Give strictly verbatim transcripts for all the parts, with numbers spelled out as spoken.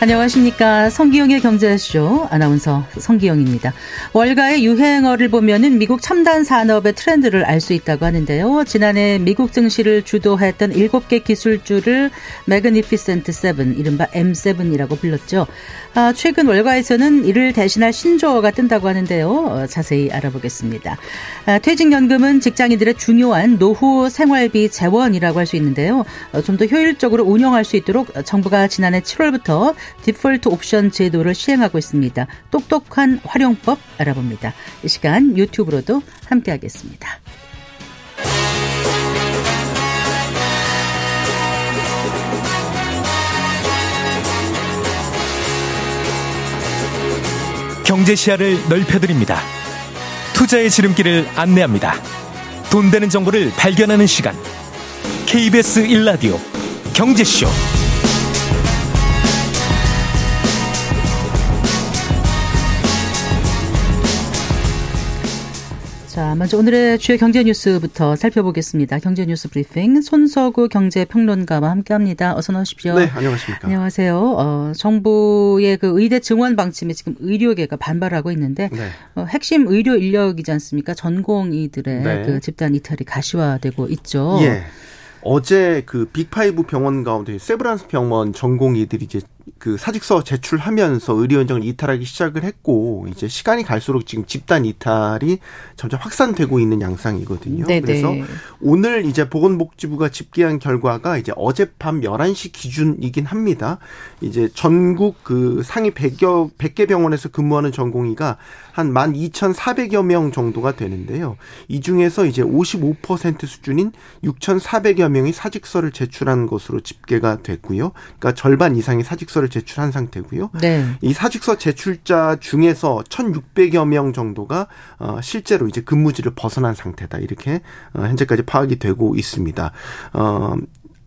안녕하십니까. 성기영의 경제쇼 아나운서 성기영입니다. 월가의 유행어를 보면은 미국 첨단 산업의 트렌드를 알 수 있다고 하는데요. 지난해 미국 증시를 주도했던 일곱 개 기술주를 Magnificent 칠, 이른바 엠 칠이라고 불렀죠. 아, 최근 월가에서는 이를 대신할 신조어가 뜬다고 하는데요. 어, 자세히 알아보겠습니다. 아, 퇴직연금은 직장인들의 중요한 노후 생활비 재원이라고 할 수 있는데요. 어, 좀 더 효율적으로 운영할 수 있도록 정부가 지난해 칠월부터 디폴트 옵션 제도를 시행하고 있습니다. 똑똑한 활용법 알아봅니다. 이 시간 유튜브로도 함께하겠습니다. 경제 시야를 넓혀드립니다. 투자의 지름길을 안내합니다. 돈 되는 정보를 발견하는 시간. 케이비에스 일 라디오 경제쇼. 자, 먼저 오늘의 주요 경제 뉴스부터 살펴보겠습니다. 경제 뉴스 브리핑 손석우 경제 평론가와 함께합니다. 어서 나오십시오. 네, 안녕하십니까. 안녕하세요. 어, 정부의 그 의대 증원 방침에 지금 의료계가 반발하고 있는데 네. 어, 핵심 의료 인력이지 않습니까? 전공의들의 네. 그 집단 이탈이 가시화되고 있죠. 예. 어제 그 빅 파이브 병원 가운데 세브란스 병원 전공의들이 이제 그 사직서 제출하면서 의료현장을 이탈하기 시작을 했고 이제 시간이 갈수록 지금 집단 이탈이 점점 확산되고 있는 양상이거든요. 네네. 그래서 오늘 이제 보건복지부가 집계한 결과가 이제 어젯밤 열한 시 기준이긴 합니다. 이제 전국 그 상위 백여 백 개 병원에서 근무하는 전공의가 한 만 이천사백여 명 정도가 되는데요. 이 중에서 이제 오십오 퍼센트 수준인 육천사백여 명이 사직서를 제출한 것으로 집계가 됐고요. 그러니까 절반 이상이 사직서 를 제출한 상태고요. 네. 이 사직서 제출자 중에서 천육백여 명 정도가 어, 실제로 이제 근무지를 벗어난 상태다. 이렇게 어, 현재까지 파악이 되고 있습니다. 어,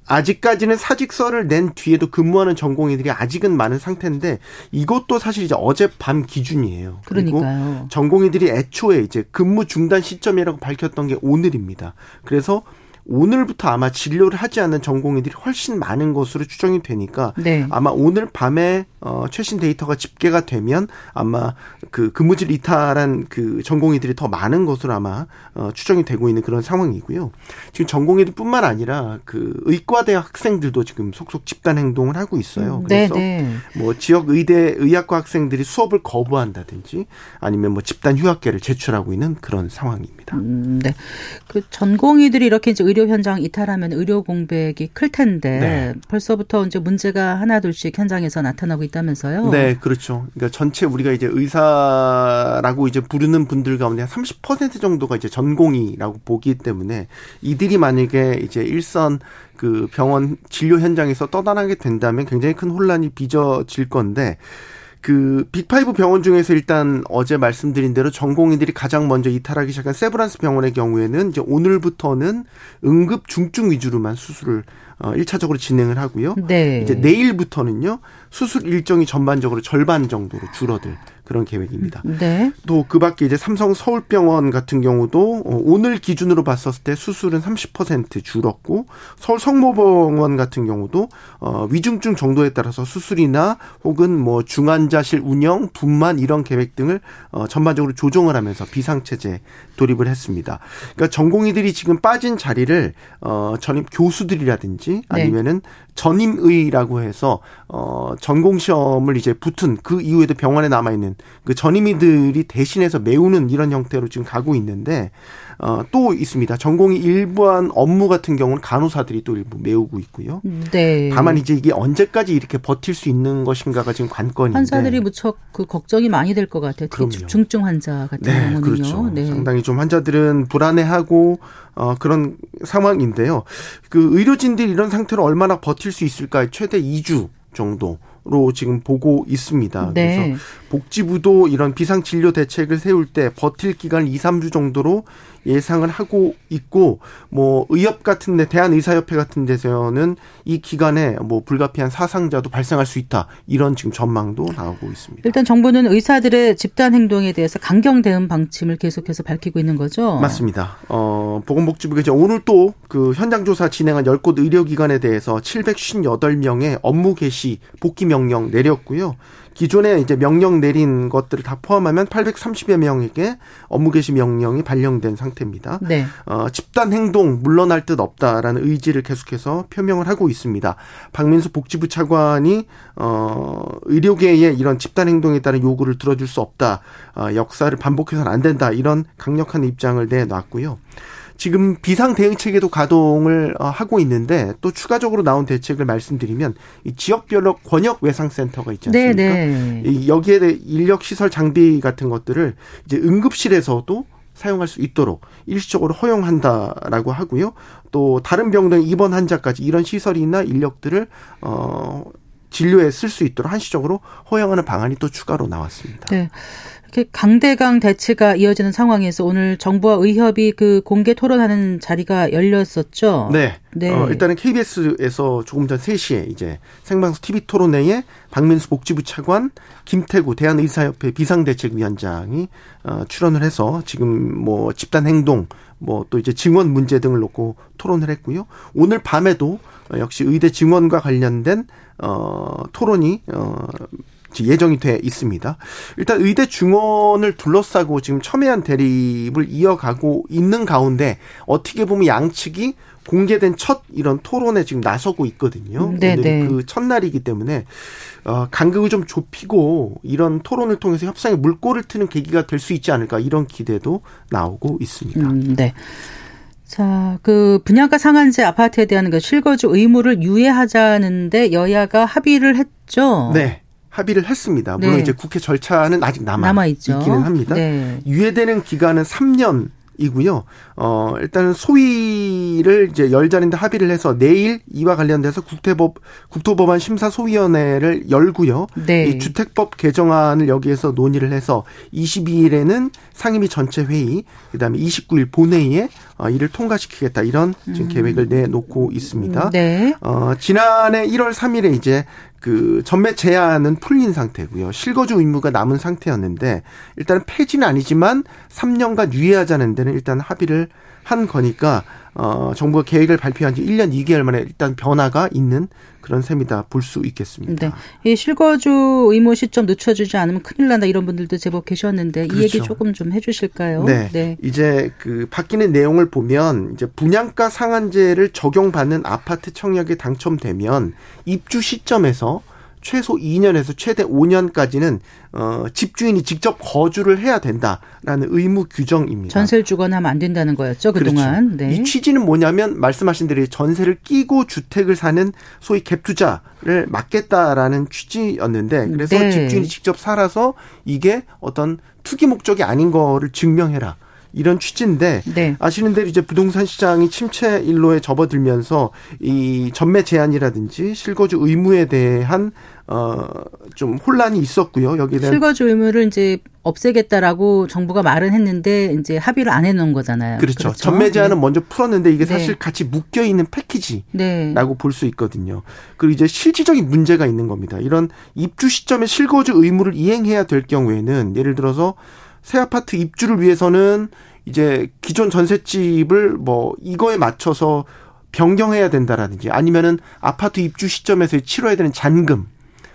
아직까지는 사직서를 낸 뒤에도 근무하는 전공의들이 아직은 많은 상태인데 이것도 사실 이제 어젯밤 기준이에요. 그러니까요. 그리고 전공의들이 애초에 이제 근무 중단 시점이라고 밝혔던 게 오늘입니다. 그래서 오늘부터 아마 진료를 하지 않는 전공의들이 훨씬 많은 것으로 추정이 되니까 네. 아마 오늘 밤에 어, 최신 데이터가 집계가 되면 아마 그 근무지를 이탈한 그 전공의들이 더 많은 것으로 아마 어, 추정이 되고 있는 그런 상황이고요. 지금 전공의들뿐만 아니라 그 의과대 학생들도 지금 속속 집단 행동을 하고 있어요. 그래서 네, 네. 뭐 지역 의대 의학과 학생들이 수업을 거부한다든지 아니면 뭐 집단 휴학계를 제출하고 있는 그런 상황입니다. 음, 네. 그 전공의들이 이렇게 이제 의료 현장 이탈하면 의료 공백이 클 텐데 네. 벌써부터 이제 문제가 하나둘씩 현장에서 나타나고 있다면서요? 네, 그렇죠. 그러니까 전체 우리가 이제 의사라고 이제 부르는 분들 가운데 한 삼십 퍼센트 정도가 이제 전공의라고 보기 때문에 이들이 만약에 이제 일선 그 병원 진료 현장에서 떠나게 된다면 굉장히 큰 혼란이 빚어질 건데. 그 빅파이브 병원 중에서 일단 어제 말씀드린 대로 전공의들이 가장 먼저 이탈하기 시작한 세브란스 병원의 경우에는 이제 오늘부터는 응급 중증 위주로만 수술을 어 일 차적으로 진행을 하고요. 네. 이제 내일부터는요. 수술 일정이 전반적으로 절반 정도로 줄어들 그런 계획입니다. 네. 또 그 밖에 이제 삼성 서울병원 같은 경우도 오늘 기준으로 봤었을 때 수술은 삼십 퍼센트 줄었고 서울 성모병원 같은 경우도 위중증 정도에 따라서 수술이나 혹은 뭐 중환자실 운영, 분만 이런 계획 등을 전반적으로 조정을 하면서 비상체제에 돌입을 했습니다. 그러니까 전공의들이 지금 빠진 자리를 전임 교수들이라든지 아니면은 전임의라고 해서 전공시험을 이제 붙은 그 이후에도 병원에 남아있는 그 전임의들이 대신해서 메우는 이런 형태로 지금 가고 있는데 어, 또 있습니다. 전공의 일반 업무 같은 경우는 간호사들이 또 일부 메우고 있고요. 네. 다만 이제 이게 언제까지 이렇게 버틸 수 있는 것인가가 지금 관건인데. 환자들이 무척 그 걱정이 많이 될 것 같아요. 특히 중증 환자 같은 네, 경우는요. 그렇죠. 네. 상당히 좀 환자들은 불안해하고 어, 그런 상황인데요. 그 의료진들이 이런 상태로 얼마나 버틸 수 있을까? 최대 이 주 정도. 로 지금 보고 있습니다. 네. 그래서 복지부도 이런 비상진료 대책을 세울 때 버틸 기간 이, 삼 주 정도로 예상을 하고 있고, 뭐 의협 같은데, 대한의사협회 같은 데서는 이 기간에 뭐 불가피한 사상자도 발생할 수 있다, 이런 지금 전망도 나오고 있습니다. 일단 정부는 의사들의 집단 행동에 대해서 강경 대응 방침을 계속해서 밝히고 있는 거죠. 맞습니다. 어, 보건복지부가 이제 오늘 또 그 현장 조사 진행한 열 곳 의료기관에 대해서 칠백오십팔 명의 업무 개시 복귀 명령 내렸고요. 기존에 이제 명령 내린 것들을 다 포함하면 팔백삼십여 명에게 업무 개시 명령이 발령된 상태입니다. 네. 어, 집단 행동 물러날 뜻 없다라는 의지를 계속해서 표명을 하고 있습니다. 박민수 복지부 차관이 어, 의료계의 이런 집단 행동에 따른 요구를 들어줄 수 없다, 어, 역사를 반복해서는 안 된다, 이런 강력한 입장을 내놨고요. 지금 비상대응체계도 가동을 하고 있는데, 또 추가적으로 나온 대책을 말씀드리면 이 지역별로 권역외상센터가 있지 않습니까? 네네. 여기에 대해 인력시설 장비 같은 것들을 이제 응급실에서도 사용할 수 있도록 일시적으로 허용한다라고 하고요. 또 다른 병동 입원 환자까지 이런 시설이나 인력들을 어, 진료에 쓸 수 있도록 한시적으로 허용하는 방안이 또 추가로 나왔습니다. 네. 이렇게 강대강 대치가 이어지는 상황에서 오늘 정부와 의협이 그 공개 토론하는 자리가 열렸었죠. 네. 네. 어, 일단은 케이비에스에서 조금 전 세 시에 이제 생방송 티비 토론회에 박민수 복지부 차관, 김태구 대한의사협회 비상대책위원장이 어, 출연을 해서 지금 뭐 집단행동, 뭐 또 이제 증원 문제 등을 놓고 토론을 했고요. 오늘 밤에도 역시 의대 증원과 관련된 어, 토론이 어, 예정이 돼 있습니다. 일단 의대 증원을 둘러싸고 지금 첨예한 대립을 이어가고 있는 가운데 어떻게 보면 양측이 공개된 첫 이런 토론에 지금 나서고 있거든요. 네네. 오늘이 그 첫날이기 때문에 어, 간극을 좀 좁히고 이런 토론을 통해서 협상의 물꼬를 트는 계기가 될 수 있지 않을까, 이런 기대도 나오고 있습니다. 음, 네. 자, 그 분양가 상한제 아파트에 대한 그 실거주 의무를 유예하자는데 여야가 합의를 했죠. 네. 합의를 했습니다. 물론 네. 이제 국회 절차는 아직 남아, 남아 있죠. 있기는 합니다. 네. 유예되는 기간은 삼 년이고요. 어, 일단은 소위를 이제 열자리인데 합의를 해서 내일 이와 관련돼서 국태법, 국토법안 심사소위원회를 열고요. 네. 이 주택법 개정안을 여기에서 논의를 해서 이십이 일에는 상임위 전체 회의, 그다음에 이십구 일 본회의에 이를 통과시키겠다, 이런 지금 음. 계획을 내놓고 있습니다. 네. 어, 지난해 일월 삼일에 이제 그 전매 제한은 풀린 상태고요. 실거주 의무가 남은 상태였는데 일단은 폐지는 아니지만 삼 년간 유예하자는 데는 일단 합의를 한 거니까 어, 정부가 계획을 발표한 지 일 년 이 개월 만에 일단 변화가 있는 그런 셈이다 볼 수 있겠습니다. 네. 이 실거주 의무 시점 늦춰주지 않으면 큰일 난다, 이런 분들도 제법 계셨는데 그렇죠. 이 얘기 조금 좀 해 주실까요? 네. 네. 이제 그 바뀌는 내용을 보면 이제 분양가 상한제를 적용받는 아파트 청약에 당첨되면 입주 시점에서 최소 이 년에서 최대 오 년까지는 어, 집주인이 직접 거주를 해야 된다라는 의무 규정입니다. 전세를 주거나 하면 안 된다는 거였죠, 그동안. 그렇죠. 네. 이 취지는 뭐냐면 말씀하신 대로 전세를 끼고 주택을 사는 소위 갭투자를 막겠다라는 취지였는데, 그래서 네. 집주인이 직접 살아서 이게 어떤 투기 목적이 아닌 거를 증명해라, 이런 취지인데 네. 아시는 대로 이제 부동산 시장이 침체 일로에 접어들면서 이 전매 제한이라든지 실거주 의무에 대한 어 좀 혼란이 있었고요. 여기에 대한 실거주 의무를 이제 없애겠다라고 정부가 말은 했는데 이제 합의를 안 해놓은 거잖아요. 그렇죠. 그렇죠? 전매 제한은 네. 먼저 풀었는데 이게 사실 네. 같이 묶여있는 패키지라고 네. 볼 수 있거든요. 그리고 이제 실질적인 문제가 있는 겁니다. 이런 입주 시점에 실거주 의무를 이행해야 될 경우에는 예를 들어서 새 아파트 입주를 위해서는 이제 기존 전셋집을 뭐 이거에 맞춰서 변경해야 된다라든지, 아니면은 아파트 입주 시점에서 치러야 되는 잔금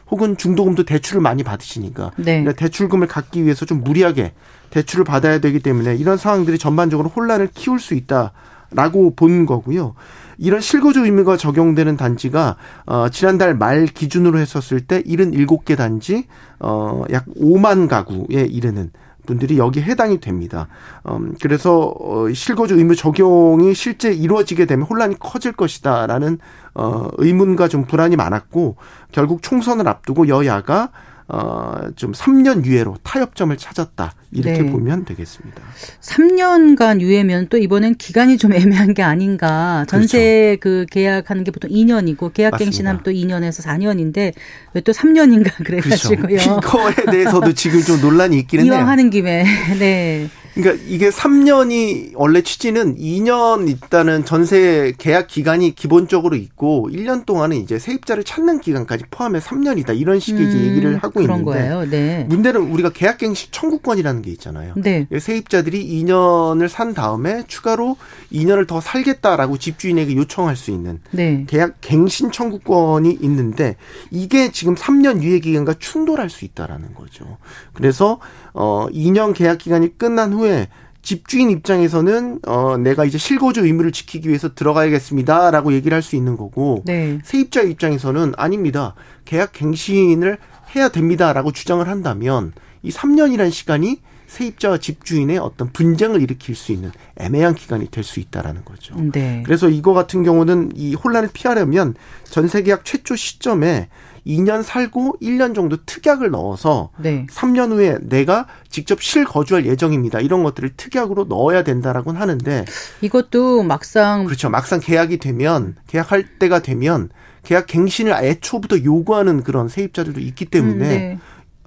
혹은 중도금도 대출을 많이 받으시니까 네. 대출금을 갚기 위해서 좀 무리하게 대출을 받아야 되기 때문에 이런 상황들이 전반적으로 혼란을 키울 수 있다라고 본 거고요. 이런 실거주 의무가 적용되는 단지가 어, 지난달 말 기준으로 했었을 때 칠십칠 개 단지 어, 약 오만 가구에 이르는 분들이 여기에 해당이 됩니다. 음, 그래서 어, 실거주 의무 적용이 실제 이루어지게 되면 혼란이 커질 것이다라는 어, 의문과 좀 불안이 많았고, 결국 총선을 앞두고 여야가 어, 좀 삼 년 유예로 타협점을 찾았다, 이렇게 네. 보면 되겠습니다. 삼 년간 유예면 또 이번엔 기간이 좀 애매한 게 아닌가. 전세 그렇죠. 그 계약하는 게 보통 이 년이고 계약갱신하면 또 이 년에서 사 년인데 왜 또 삼 년인가 그래가지고요. 그렇죠. 이거에 대해서도 지금 좀 논란이 있기는 해요. 이왕 하는 김에. 네. 그러니까 이게 삼 년이 원래 취지는 이 년 있다는 전세 계약 기간이 기본적으로 있고 일 년 동안은 이제 세입자를 찾는 기간까지 포함해 삼 년이다. 이런 식의 음, 얘기를 하고 그런 있는데 거예요. 네. 문제는 우리가 계약갱신 청구권이라는 게 있잖아요. 네. 세입자들이 이 년을 산 다음에 추가로 이 년을 더 살겠다라고 집주인에게 요청할 수 있는 네. 계약갱신 청구권이 있는데 이게 지금 삼 년 유예 기간과 충돌할 수 있다라는 거죠. 그래서 어, 이 년 계약 기간이 끝난 후에 집주인 입장에서는 어, 내가 이제 실거주 의무를 지키기 위해서 들어가야겠습니다라고 얘기를 할 수 있는 거고 네. 세입자 입장에서는 아닙니다. 계약 갱신을 해야 됩니다라고 주장을 한다면 이 삼 년이라는 시간이 세입자와 집주인의 어떤 분쟁을 일으킬 수 있는 애매한 기간이 될 수 있다라는 거죠. 네. 그래서 이거 같은 경우는 이 혼란을 피하려면 전세계약 최초 시점에 이 년 살고 일 년 정도 특약을 넣어서 네. 삼 년 후에 내가 직접 실거주할 예정입니다. 이런 것들을 특약으로 넣어야 된다라고는 하는데 이것도 막상 그렇죠. 막상 계약이 되면 계약할 때가 되면 계약 갱신을 애초부터 요구하는 그런 세입자들도 있기 때문에 음, 네.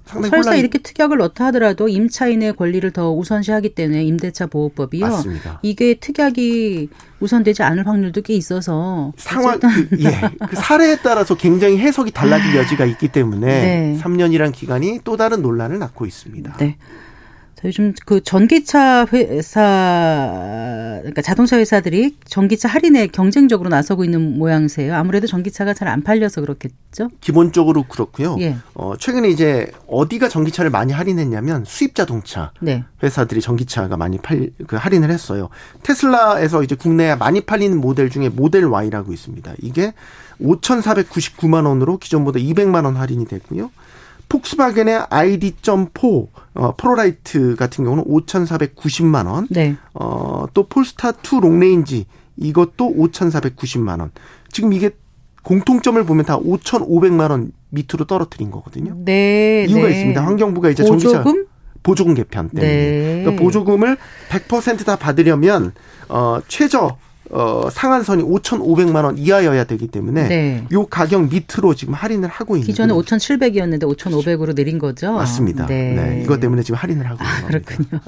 설사 혼란이... 이렇게 특약을 넣다 하더라도 임차인의 권리를 더 우선시하기 때문에 임대차 보호법이요. 맞습니다. 이게 특약이 우선되지 않을 확률도 꽤 있어서 상황 그, 예. 그 사례에 따라서 굉장히 해석이 달라질 여지가 있기 때문에 네. 삼 년이란 기간이 또 다른 논란을 낳고 있습니다. 네. 자, 요즘 그 전기차 회사 그러니까 자동차 회사들이 전기차 할인에 경쟁적으로 나서고 있는 모양새예요. 아무래도 전기차가 잘 안 팔려서 그렇겠죠? 기본적으로 그렇고요. 예. 어, 최근에 이제 어디가 전기차를 많이 할인했냐면 수입 자동차 네. 회사들이 전기차가 많이 팔 그 할인을 했어요. 테슬라에서 이제 국내에 많이 팔리는 모델 중에 모델 Y라고 있습니다. 이게 오천사백구십구만 원으로 기존보다 이백만 원 할인이 됐고요. 폭스바겐의 아이디 사 어, 프로라이트 같은 경우는 오천사백구십만 원. 네. 어, 또 폴스타이 롱레인지 이것도 오천사백구십만 원. 지금 이게 공통점을 보면 다 오천오백만 원 밑으로 떨어뜨린 거거든요. 네. 이유가 네. 있습니다. 환경부가 이제 전기차 보조금? 보조금 개편 때문에. 네. 그러니까 보조금을 백 퍼센트 다 받으려면 어, 최저 어, 상한선이 오천오백만 원 이하여야 되기 때문에 네. 요 가격 밑으로 지금 할인을 하고 있는 기존에 오천칠백이었는데 오천오백으로 내린 거죠? 맞습니다. 네. 네. 이것 때문에 지금 할인을 하고 있는 아, 그렇군요.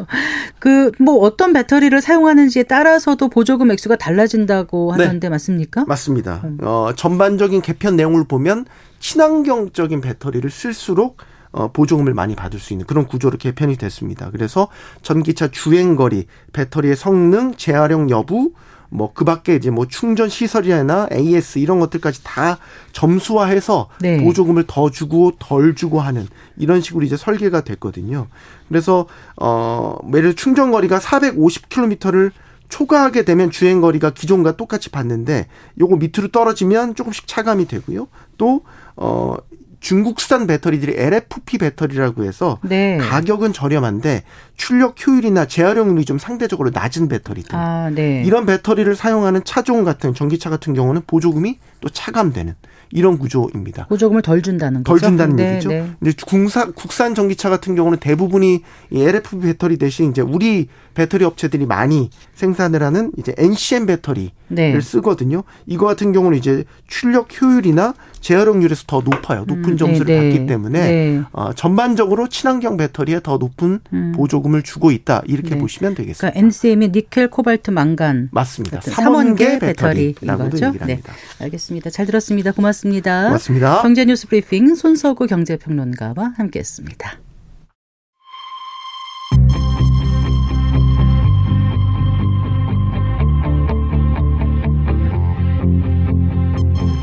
그 뭐 어떤 배터리를 사용하는지에 따라서도 보조금 액수가 달라진다고 하던데 네. 맞습니까? 맞습니다. 어, 전반적인 개편 내용을 보면 친환경적인 배터리를 쓸수록 어, 보조금을 많이 받을 수 있는 그런 구조로 개편이 됐습니다. 그래서 전기차 주행거리, 배터리의 성능, 재활용 여부 뭐 그 밖에 이제 뭐 충전 시설이나 에이에스 이런 것들까지 다 점수화해서 네. 보조금을 더 주고 덜 주고 하는 이런 식으로 이제 설계가 됐거든요. 그래서 어 예를 들어 충전 거리가 사백오십 킬로미터를 초과하게 되면 주행 거리가 기존과 똑같이 받는데 요거 밑으로 떨어지면 조금씩 차감이 되고요. 또 어 중국산 배터리들이 엘에프피 배터리라고 해서 네. 가격은 저렴한데 출력 효율이나 재활용률이 좀 상대적으로 낮은 배터리들. 아, 네. 이런 배터리를 사용하는 차종 같은 전기차 같은 경우는 보조금이 또 차감되는 이런 구조입니다. 보조금을 덜 준다는 거죠? 덜 준다는 네, 얘기죠. 네. 근데 국산, 국산 전기차 같은 경우는 대부분이 이 엘에프피 배터리 대신 이제 우리 배터리 업체들이 많이 생산을 하는 이제 엔씨엠 배터리를 네. 쓰거든요. 이거 같은 경우는 이제 출력 효율이나 재활용률에서 더 높아요. 높은 음, 점수를 네, 받기 네. 때문에 네. 어, 전반적으로 친환경 배터리에 더 높은 음. 보조금을 주고 있다. 이렇게 네. 보시면 되겠습니다. 그러니까 엔씨엠이 니켈, 코발트, 망간. 맞습니다. 삼원계 배터리라고도 얘기를 합니다. 네. 알겠습니다. 잘 들었습니다. 고맙습니다. 고맙습니다. 경제뉴스 브리핑 손석구 경제평론가와 함께했습니다.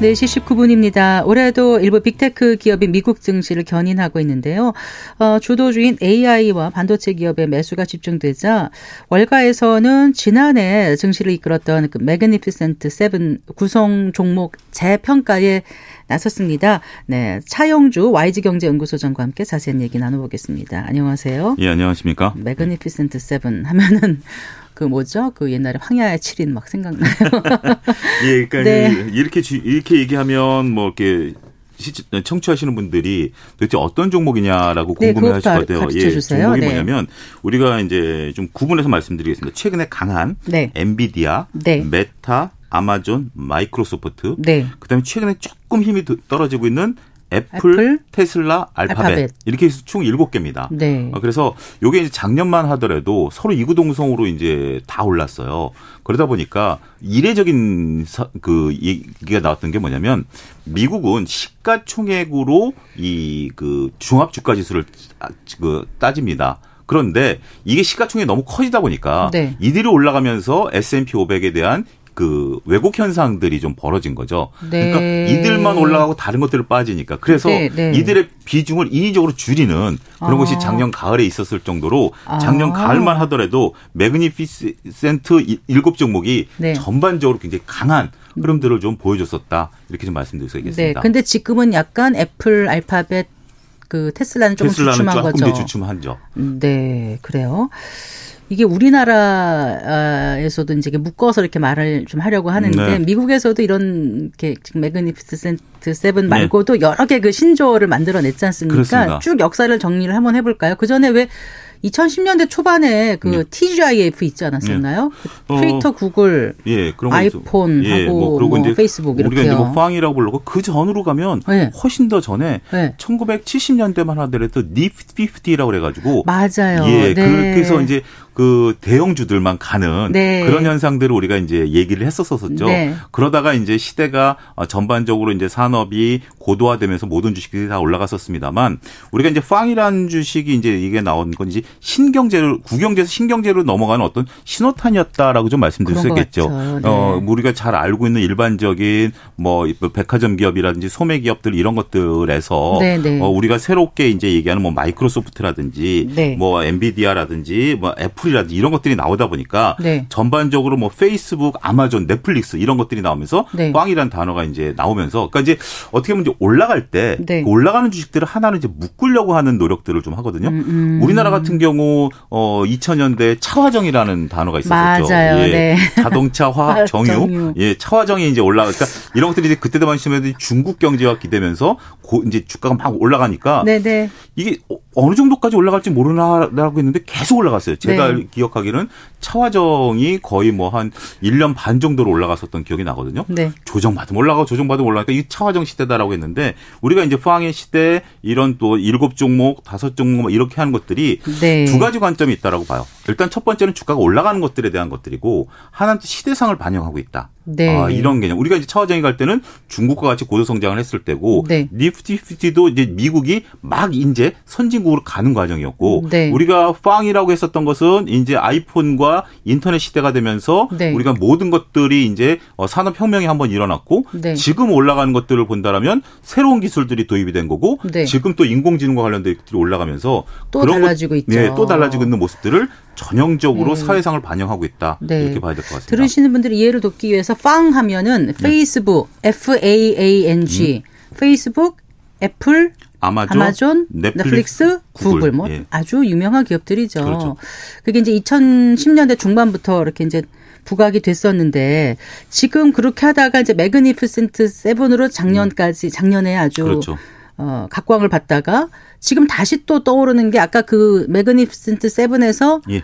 네 시 십구 분입니다. 올해도 일부 빅테크 기업이 미국 증시를 견인하고 있는데요. 어, 주도주인 에이아이와 반도체 기업의 매수가 집중되자 월가에서는 지난해 증시를 이끌었던 그 Magnificent 칠 구성 종목 재평가에 나섰습니다. 네, 차영주 와이지경제연구소장과 함께 자세한 얘기 나눠보겠습니다. 안녕하세요. 예, 안녕하십니까. Magnificent 칠 하면은 그 뭐죠? 그 옛날에 황야의 칠 인 막 생각나요. 예, 그러니까 네. 이렇게 이렇게 얘기하면 뭐 이렇게 청취하시는 분들이 도대체 어떤 종목이냐라고 네, 궁금해하실 것 같아요. 가르쳐 주세요. 예, 종목이 네. 뭐냐면 우리가 이제 좀 구분해서 말씀드리겠습니다. 최근에 강한 네. 엔비디아, 네. 메타, 아마존, 마이크로소프트, 네. 그다음에 최근에 조금 힘이 떨어지고 있는 애플, 애플, 테슬라, 알파벳. 알파벳 이렇게 해서 총 일곱 개입니다. 네. 그래서 이게 이제 작년만 하더라도 서로 이구동성으로 이제 다 올랐어요. 그러다 보니까 이례적인 그 얘기가 나왔던 게 뭐냐면 미국은 시가총액으로 이 그 종합주가지수를 따집니다. 그런데 이게 시가총액이 너무 커지다 보니까 네. 이들이 올라가면서 에스 앤 피 오백에 대한 그 왜곡 현상들이 좀 벌어진 거죠. 네. 그러니까 이들만 올라가고 다른 것들을 빠지니까. 그래서 네, 네. 이들의 비중을 인위적으로 줄이는 그런 아. 것이 작년 가을에 있었을 정도로 작년 아. 가을만 하더라도 Magnificent 일곱 종목이 네. 전반적으로 굉장히 강한 흐름들을 좀 보여줬었다. 이렇게 좀 말씀드릴 수 있겠습니다. 네. 근데 지금은 약간 애플, 알파벳, 그 테슬라는 조금 테슬라는 주춤한 거죠. 테슬라는 조금 주춤한죠. 네. 그래요. 이게 우리나라에서도 이제 묶어서 이렇게 말을 좀 하려고 하는데 네. 미국에서도 이런 이렇게 매그니피센트 세븐 말고도 네. 여러 개 그 신조어를 만들어냈지 않습니까? 그렇습니다. 쭉 역사를 정리를 한번 해볼까요? 그 전에 왜 이천십 년대 초반에 그 네. 티지아이에프 있지 않았었나요? 네. 트위터, 어, 구글, 예, 그런 아이폰하고 예, 뭐 뭐 페이스북 이렇게요. 우리가 이제 뭐 팡이라고 부르고 그 전으로 가면 네. 훨씬 더 전에 네. 천구백칠십 년대만 하더라도 딥 피프티라고 그래가지고 맞아요. 예, 네. 그렇게 해서 이제 그 대형주들만 가는 네. 그런 현상들을 우리가 이제 얘기를 했었었죠. 네. 그러다가 이제 시대가 전반적으로 이제 산업이 고도화되면서 모든 주식들이 다 올라갔었습니다만 우리가 이제 팡이라는 주식이 이제 이게 나온 건지 신경제로 구경제에서 신경제로 넘어가는 어떤 신호탄이었다라고 좀 말씀드릴 수 있겠죠. 네. 어, 우리가 잘 알고 있는 일반적인 뭐 백화점 기업이라든지 소매 기업들 이런 것들에서 네, 네. 어, 우리가 새롭게 이제 얘기하는 뭐 마이크로소프트라든지 네. 뭐 엔비디아라든지 뭐 애플이라든지 이런 것들이 나오다 보니까 네. 전반적으로 뭐 페이스북, 아마존, 넷플릭스 이런 것들이 나오면서 네. 꽝이라는 단어가 이제 나오면서 그러니까 이제 어떻게 보면 이제 올라갈 때 네. 그 올라가는 주식들을 하나는 이제 묶으려고 하는 노력들을 좀 하거든요. 음, 음. 우리나라 같은 경우 어, 이천 년대 차화정이라는 단어가 있었죠. 맞아요. 예. 네. 자동차, 화학, 정유. 정유. 예, 차화정이 이제 올라가니까 이런 것들이 이제 그때도 말씀드린 중국 경제와 기대면서 고, 이제 주가가 막 올라가니까 네네. 이게 어느 정도까지 올라갈지 모르나라고 했는데 계속 올라갔어요. 제가 네. 기억하기는 차화정이 거의 뭐 한 일 년 반 정도로 올라갔었던 기억이 나거든요. 네. 조정받으면 올라가고 조정받으면 올라가니까 이게 차화정 시대다라고 했는데 우리가 이제 포항의 시대 이런 또 일곱 종목, 다섯 종목 이렇게 하는 것들이 네. 두 가지 관점이 있다라고 봐요. 일단 첫 번째는 주가가 올라가는 것들에 대한 것들이고 하나는 또 시대상을 반영하고 있다. 네. 아, 이런 개념. 우리가 이제 차화정이 갈 때는 중국과 같이 고도 성장을 했을 때고 네. 니프티 피프티도 이제 미국이 막 이제 선진국으로 가는 과정이었고 네. 우리가 팡이라고 했었던 것은 이제 아이폰과 인터넷 시대가 되면서 네. 우리가 모든 것들이 이제 산업 혁명이 한번 일어났고 네. 지금 올라가는 것들을 본다라면 새로운 기술들이 도입이 된 거고 네. 지금 또 인공지능과 관련된 것들이 올라가면서 또 그런 달라지고 것, 있죠. 네, 또 달라지고 있는 모습들을 전형적으로 음. 사회상을 반영하고 있다. 네. 이렇게 봐야 될 것 같습니다. 들으시는 분들이 이해를 돕기 위해서 파앙 하면은 페이스북, 네. 에프 에이 에이 엔 지, 음. 페이스북, 애플, 아마존, 아마존 넷플릭스, 넷플릭스, 구글. 뭐 예. 아주 유명한 기업들이죠. 그렇죠. 그게 이제 이천십 년대 중반부터 이렇게 이제 부각이 됐었는데 지금 그렇게 하다가 이제 매그니피센트 세븐으로 작년까지 작년에 아주 그렇죠. 어, 각광을 받다가 지금 다시 또 떠오르는 게 아까 그 매그니피센트 세븐에서 예.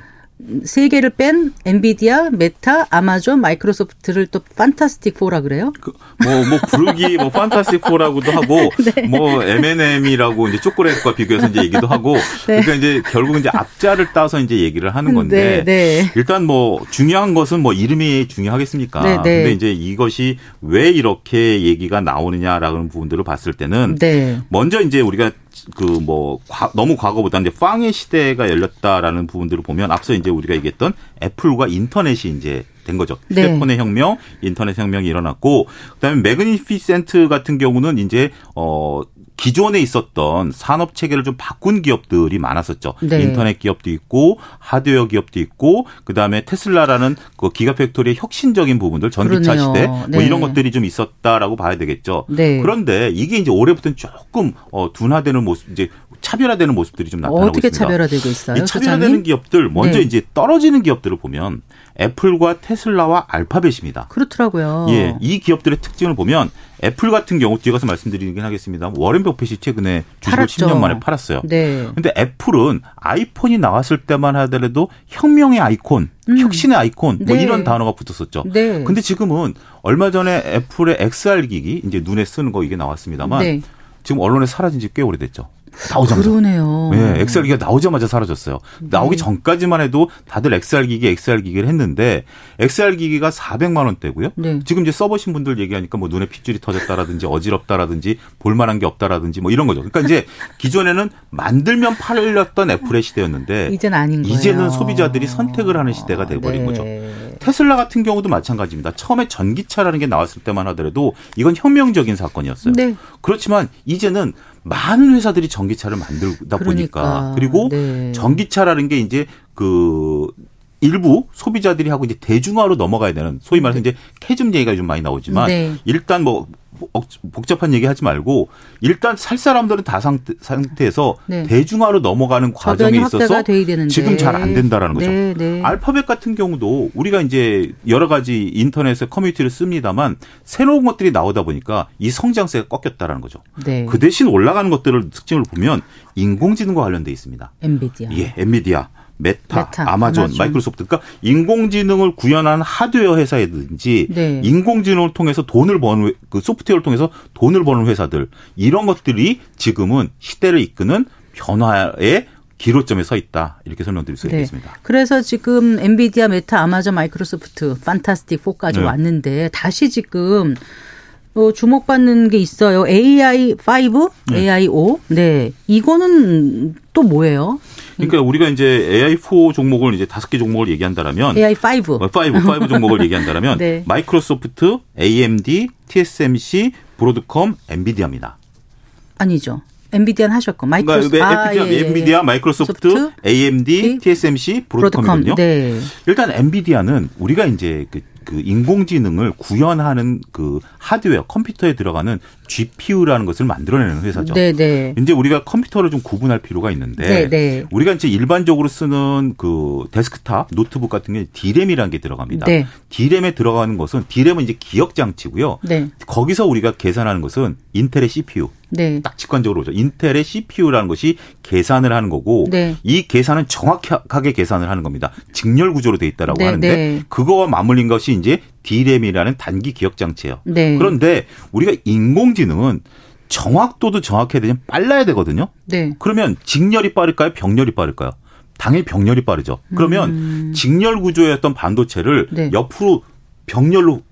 세 개를 뺀 엔비디아, 메타, 아마존, 마이크로소프트를 또 판타스틱 포라 그래요? 그, 뭐, 뭐, 부르기, 뭐, 판타스틱 포라고도 하고, 네. 뭐, 엠 앤 엠이라고 이제 초콜릿과 비교해서 이제 얘기도 하고, 네. 그러니까 이제 결국 이제 앞자를 따서 이제 얘기를 하는 건데, 네, 네. 일단 뭐, 중요한 것은 뭐, 이름이 중요하겠습니까? 네, 네. 근데 이제 이것이 왜 이렇게 얘기가 나오느냐라는 부분들을 봤을 때는, 네. 먼저 이제 우리가 그 뭐 너무 과거보다는 이제 팡의 시대가 열렸다라는 부분들을 보면 앞서 이제 우리가 얘기했던 애플과 인터넷이 이제 된 거죠. 휴대폰의 네. 혁명, 인터넷 혁명이 일어났고 그다음에 매그니피센트 같은 경우는 이제 어 기존에 있었던 산업 체계를 좀 바꾼 기업들이 많았었죠. 네. 인터넷 기업도 있고 하드웨어 기업도 있고 그다음에 테슬라라는 그 기가팩토리의 혁신적인 부분들 전기차 그러네요. 시대 뭐 네. 이런 것들이 좀 있었다라고 봐야 되겠죠. 네. 그런데 이게 이제 올해부터는 조금 어 둔화되는 모습 이제 차별화되는 모습들이 좀 나타나고 어떻게 있습니다. 어떻게 차별화되고 있어요? 이 차별화되는 소장님? 기업들 먼저 네. 이제 떨어지는 기업들을 보면 애플과 테슬라와 알파벳입니다. 그렇더라고요. 예, 이 기업들의 특징을 보면 애플 같은 경우 뒤에 가서 말씀드리긴 하겠습니다. 워렌 버핏이 최근에 주식을 팔았죠. 십 년 만에 팔았어요. 그런데 네. 애플은 아이폰이 나왔을 때만 하더라도 혁명의 아이콘, 음. 혁신의 아이콘 뭐 네. 이런 단어가 붙었었죠. 그런데 네. 지금은 얼마 전에 애플의 엑스알 기기 이제 눈에 쓰는 거 이게 나왔습니다만 네. 지금 언론에 사라진 지 꽤 오래됐죠. 나오자마자. 그러네요. 네, 엑스알 기기가 나오자마자 사라졌어요. 네. 나오기 전까지만 해도 다들 엑스알 기기, 엑스알 기기를 했는데 엑스알 기기가 사백만 원대고요. 네. 지금 이제 써보신 분들 얘기하니까 뭐 눈에 핏줄이 터졌다라든지 어지럽다라든지 볼만한 게 없다라든지 뭐 이런 거죠. 그러니까 이제 기존에는 만들면 팔렸던 애플의 시대였는데 이제는 아닌 거예요. 이제는 소비자들이 선택을 하는 시대가 돼버린 네. 거죠. 테슬라 같은 경우도 마찬가지입니다. 처음에 전기차라는 게 나왔을 때만 하더라도 이건 혁명적인 사건이었어요. 네. 그렇지만 이제는 많은 회사들이 전기차를 만들다 그러니까, 보니까 그리고 네. 전기차라는 게 이제 그 일부 소비자들이 하고 이제 대중화로 넘어가야 되는 소위 말해서 네. 이제 캐즘 얘기가 좀 많이 나오지만 네. 일단 뭐 복잡한 얘기 하지 말고 일단 살 사람들은 다 상태, 상태에서 네. 대중화로 넘어가는 과정에 있어서 지금 잘 안 된다라는 거죠. 네, 네. 알파벳 같은 경우도 우리가 이제 여러 가지 인터넷에 커뮤니티를 씁니다만 새로운 것들이 나오다 보니까 이 성장세가 꺾였다라는 거죠. 네. 그 대신 올라가는 것들을 특징을 보면 인공지능과 관련돼 있습니다. 엔비디아. 예, 엔비디아. 메타, 메타 아마존, 아마존, 마이크로소프트. 그러니까 인공지능을 구현한 하드웨어 회사든지 네. 인공지능을 통해서 돈을 버는 그 소프트웨어를 통해서 돈을 버는 회사들 이런 것들이 지금은 시대를 이끄는 변화의 기로점에 서 있다. 이렇게 설명드릴 수 있겠습니다. 네. 그래서 지금 엔비디아, 메타, 아마존, 마이크로소프트, 판타스틱 사까지 네. 왔는데 다시 지금 어, 주목받는 게 있어요. 에이아이 오, 네. 에이아이 오. 네. 이거는 또 뭐예요? 그러니까 우리가 이제 에이아이 사 종목을 이제 다섯 개 종목을 얘기한다라면 에이아이 오. 오, 오 종목을 얘기한다라면 네. 마이크로소프트, 에이엠디, 티에스엠씨, 브로드컴, 엔비디아입니다. 아니죠. 엔비디아는 하셨고 마이크로소프트, 그러니까 아, 엔비디아, 예, 예. 엔비디아, 마이크로소프트, 소프트, 에이엠디, 티에스엠씨, 브로드컴이거든요. 브로드컴. 네. 일단 엔비디아는 우리가 이제 그, 그 인공지능을 구현하는 그 하드웨어 컴퓨터에 들어가는 지피유라는 것을 만들어내는 회사죠. 네네. 이제 우리가 컴퓨터를 좀 구분할 필요가 있는데 네네. 우리가 이제 일반적으로 쓰는 그 데스크탑 노트북 같은 게 디램이라는 게 들어갑니다. 네. 디램에 들어가는 것은 디램은 이제 기억 장치고요. 네. 거기서 우리가 계산하는 것은 인텔의 씨피유. 네. 딱 직관적으로 오죠. 인텔의 씨피유라는 것이 계산을 하는 거고 네. 이 계산은 정확하게 계산을 하는 겁니다. 직렬 구조로 돼 있다라고 네, 하는데 네. 그거와 맞물린 것이 이제 디램이라는 단기 기억 장치예요. 네. 그런데 우리가 인공지능은 정확도도 정확해야 되지만 빨라야 되거든요. 네. 그러면 직렬이 빠를까요? 병렬이 빠를까요? 당연히 병렬이 빠르죠. 그러면 음. 직렬 구조였던 반도체를 네. 옆으로 병렬로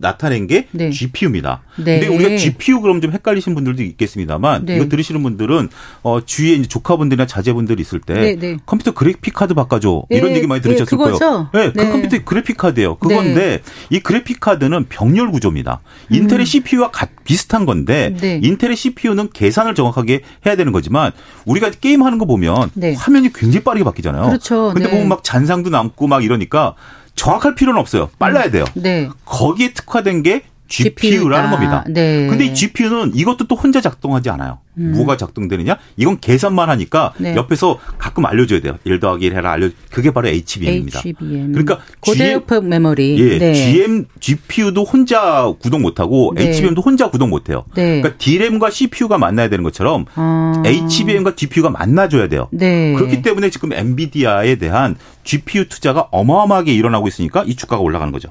나타낸 게 네. 지피유입니다. 네. 근데 우리가 지피유 그럼 좀 헷갈리신 분들도 있겠습니다만 네. 이거 들으시는 분들은 어, 주위에 이제 조카분들이나 자제분들이 있을 때 네, 네. 컴퓨터 그래픽 카드 바꿔줘 네, 이런 얘기 많이 들으셨을 네, 거예요. 네, 그 네. 컴퓨터 그래픽 카드예요. 그건데 네. 이 그래픽 카드는 병렬 구조입니다. 인텔의 음. 씨피유와 같, 비슷한 건데 네. 인텔의 씨피유는 계산을 정확하게 해야 되는 거지만 우리가 게임하는 거 보면 네. 화면이 굉장히 빠르게 바뀌잖아요. 그렇죠. 근데 네. 보면 막 잔상도 남고 막 이러니까. 정확할 필요는 없어요. 빨라야 돼요. 네. 거기에 특화된 게 지피유라는 지피유다. 겁니다. 네. 근데 이 지피유는 이것도 또 혼자 작동하지 않아요. 음. 뭐가 작동되느냐? 이건 계산만 하니까 네. 옆에서 가끔 알려줘야 돼요. 일 더하기 일 해라 알려. 그게 바로 에이치비엠입니다. 에이치비엠. 그러니까 고대역학 메모리. 예, 네. 지엠, 지피유도 혼자 구동 못하고 네. 에이치비엠도 혼자 구동 못해요. 네. 그러니까 디램과 씨피유가 만나야 되는 것처럼 아. 에이치비엠과 지피유가 만나줘야 돼요. 네. 그렇기 때문에 지금 엔비디아에 대한 지피유 투자가 어마어마하게 일어나고 있으니까 이 주가가 올라가는 거죠.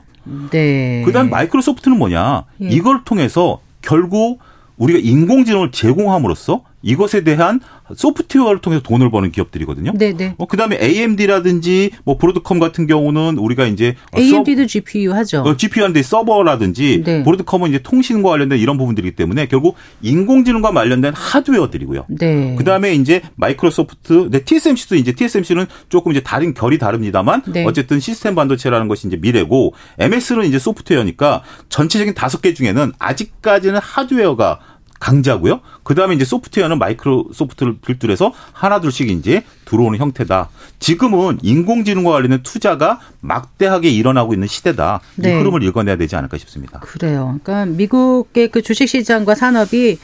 네. 그다음 마이크로소프트는 뭐냐? 예. 이걸 통해서 결국 우리가 인공지능을 제공함으로써 이것에 대한 소프트웨어를 통해서 돈을 버는 기업들이거든요. 네네. 어, 그다음에 에이엠디라든지 뭐 브로드컴 같은 경우는 우리가 이제 에이엠디도 서, 지피유 하죠. 어, 지피유 하는데 서버라든지 네. 브로드컴은 이제 통신과 관련된 이런 부분들이기 때문에 결국 인공지능과 관련된 하드웨어들이고요. 네. 그다음에 이제 마이크로소프트, 네, 티에스엠씨도 이제 티에스엠씨는 조금 이제 다른 결이 다릅니다만 네. 어쨌든 시스템 반도체라는 것이 이제 미래고 엠에스는 이제 소프트웨어니까 전체적인 다섯 개 중에는 아직까지는 하드웨어가 강자고요. 그다음에 이제 소프트웨어는 마이크로소프트를 필두해서 하나 둘씩 이제 들어오는 형태다. 지금은 인공지능과 관련된 투자가 막대하게 일어나고 있는 시대다. 네. 이 흐름을 읽어내야 되지 않을까 싶습니다. 그래요. 그러니까 미국의 그 주식시장과 산업이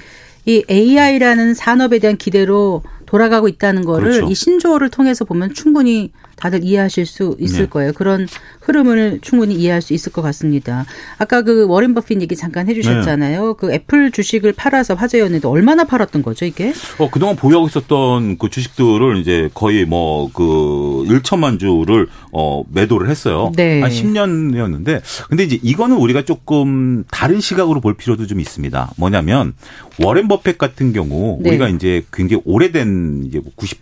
이 에이아이라는 산업에 대한 기대로 돌아가고 있다는 거를 그렇죠. 이 신조어를 통해서 보면 충분히 다들 이해하실 수 있을 네. 거예요. 그런 흐름을 충분히 이해할 수 있을 것 같습니다. 아까 그 워렌 버핏 얘기 잠깐 해 주셨잖아요. 네. 그 애플 주식을 팔아서 화제였는데 얼마나 팔았던 거죠, 이게? 어, 그동안 보유하고 있었던 그 주식들을 이제 거의 뭐 그 천만 주를 어, 매도를 했어요. 네. 한 십 년이었는데. 근데 이제 이거는 우리가 조금 다른 시각으로 볼 필요도 좀 있습니다. 뭐냐면 워렌 버핏 같은 경우 네. 우리가 이제 굉장히 오래된 이제 구십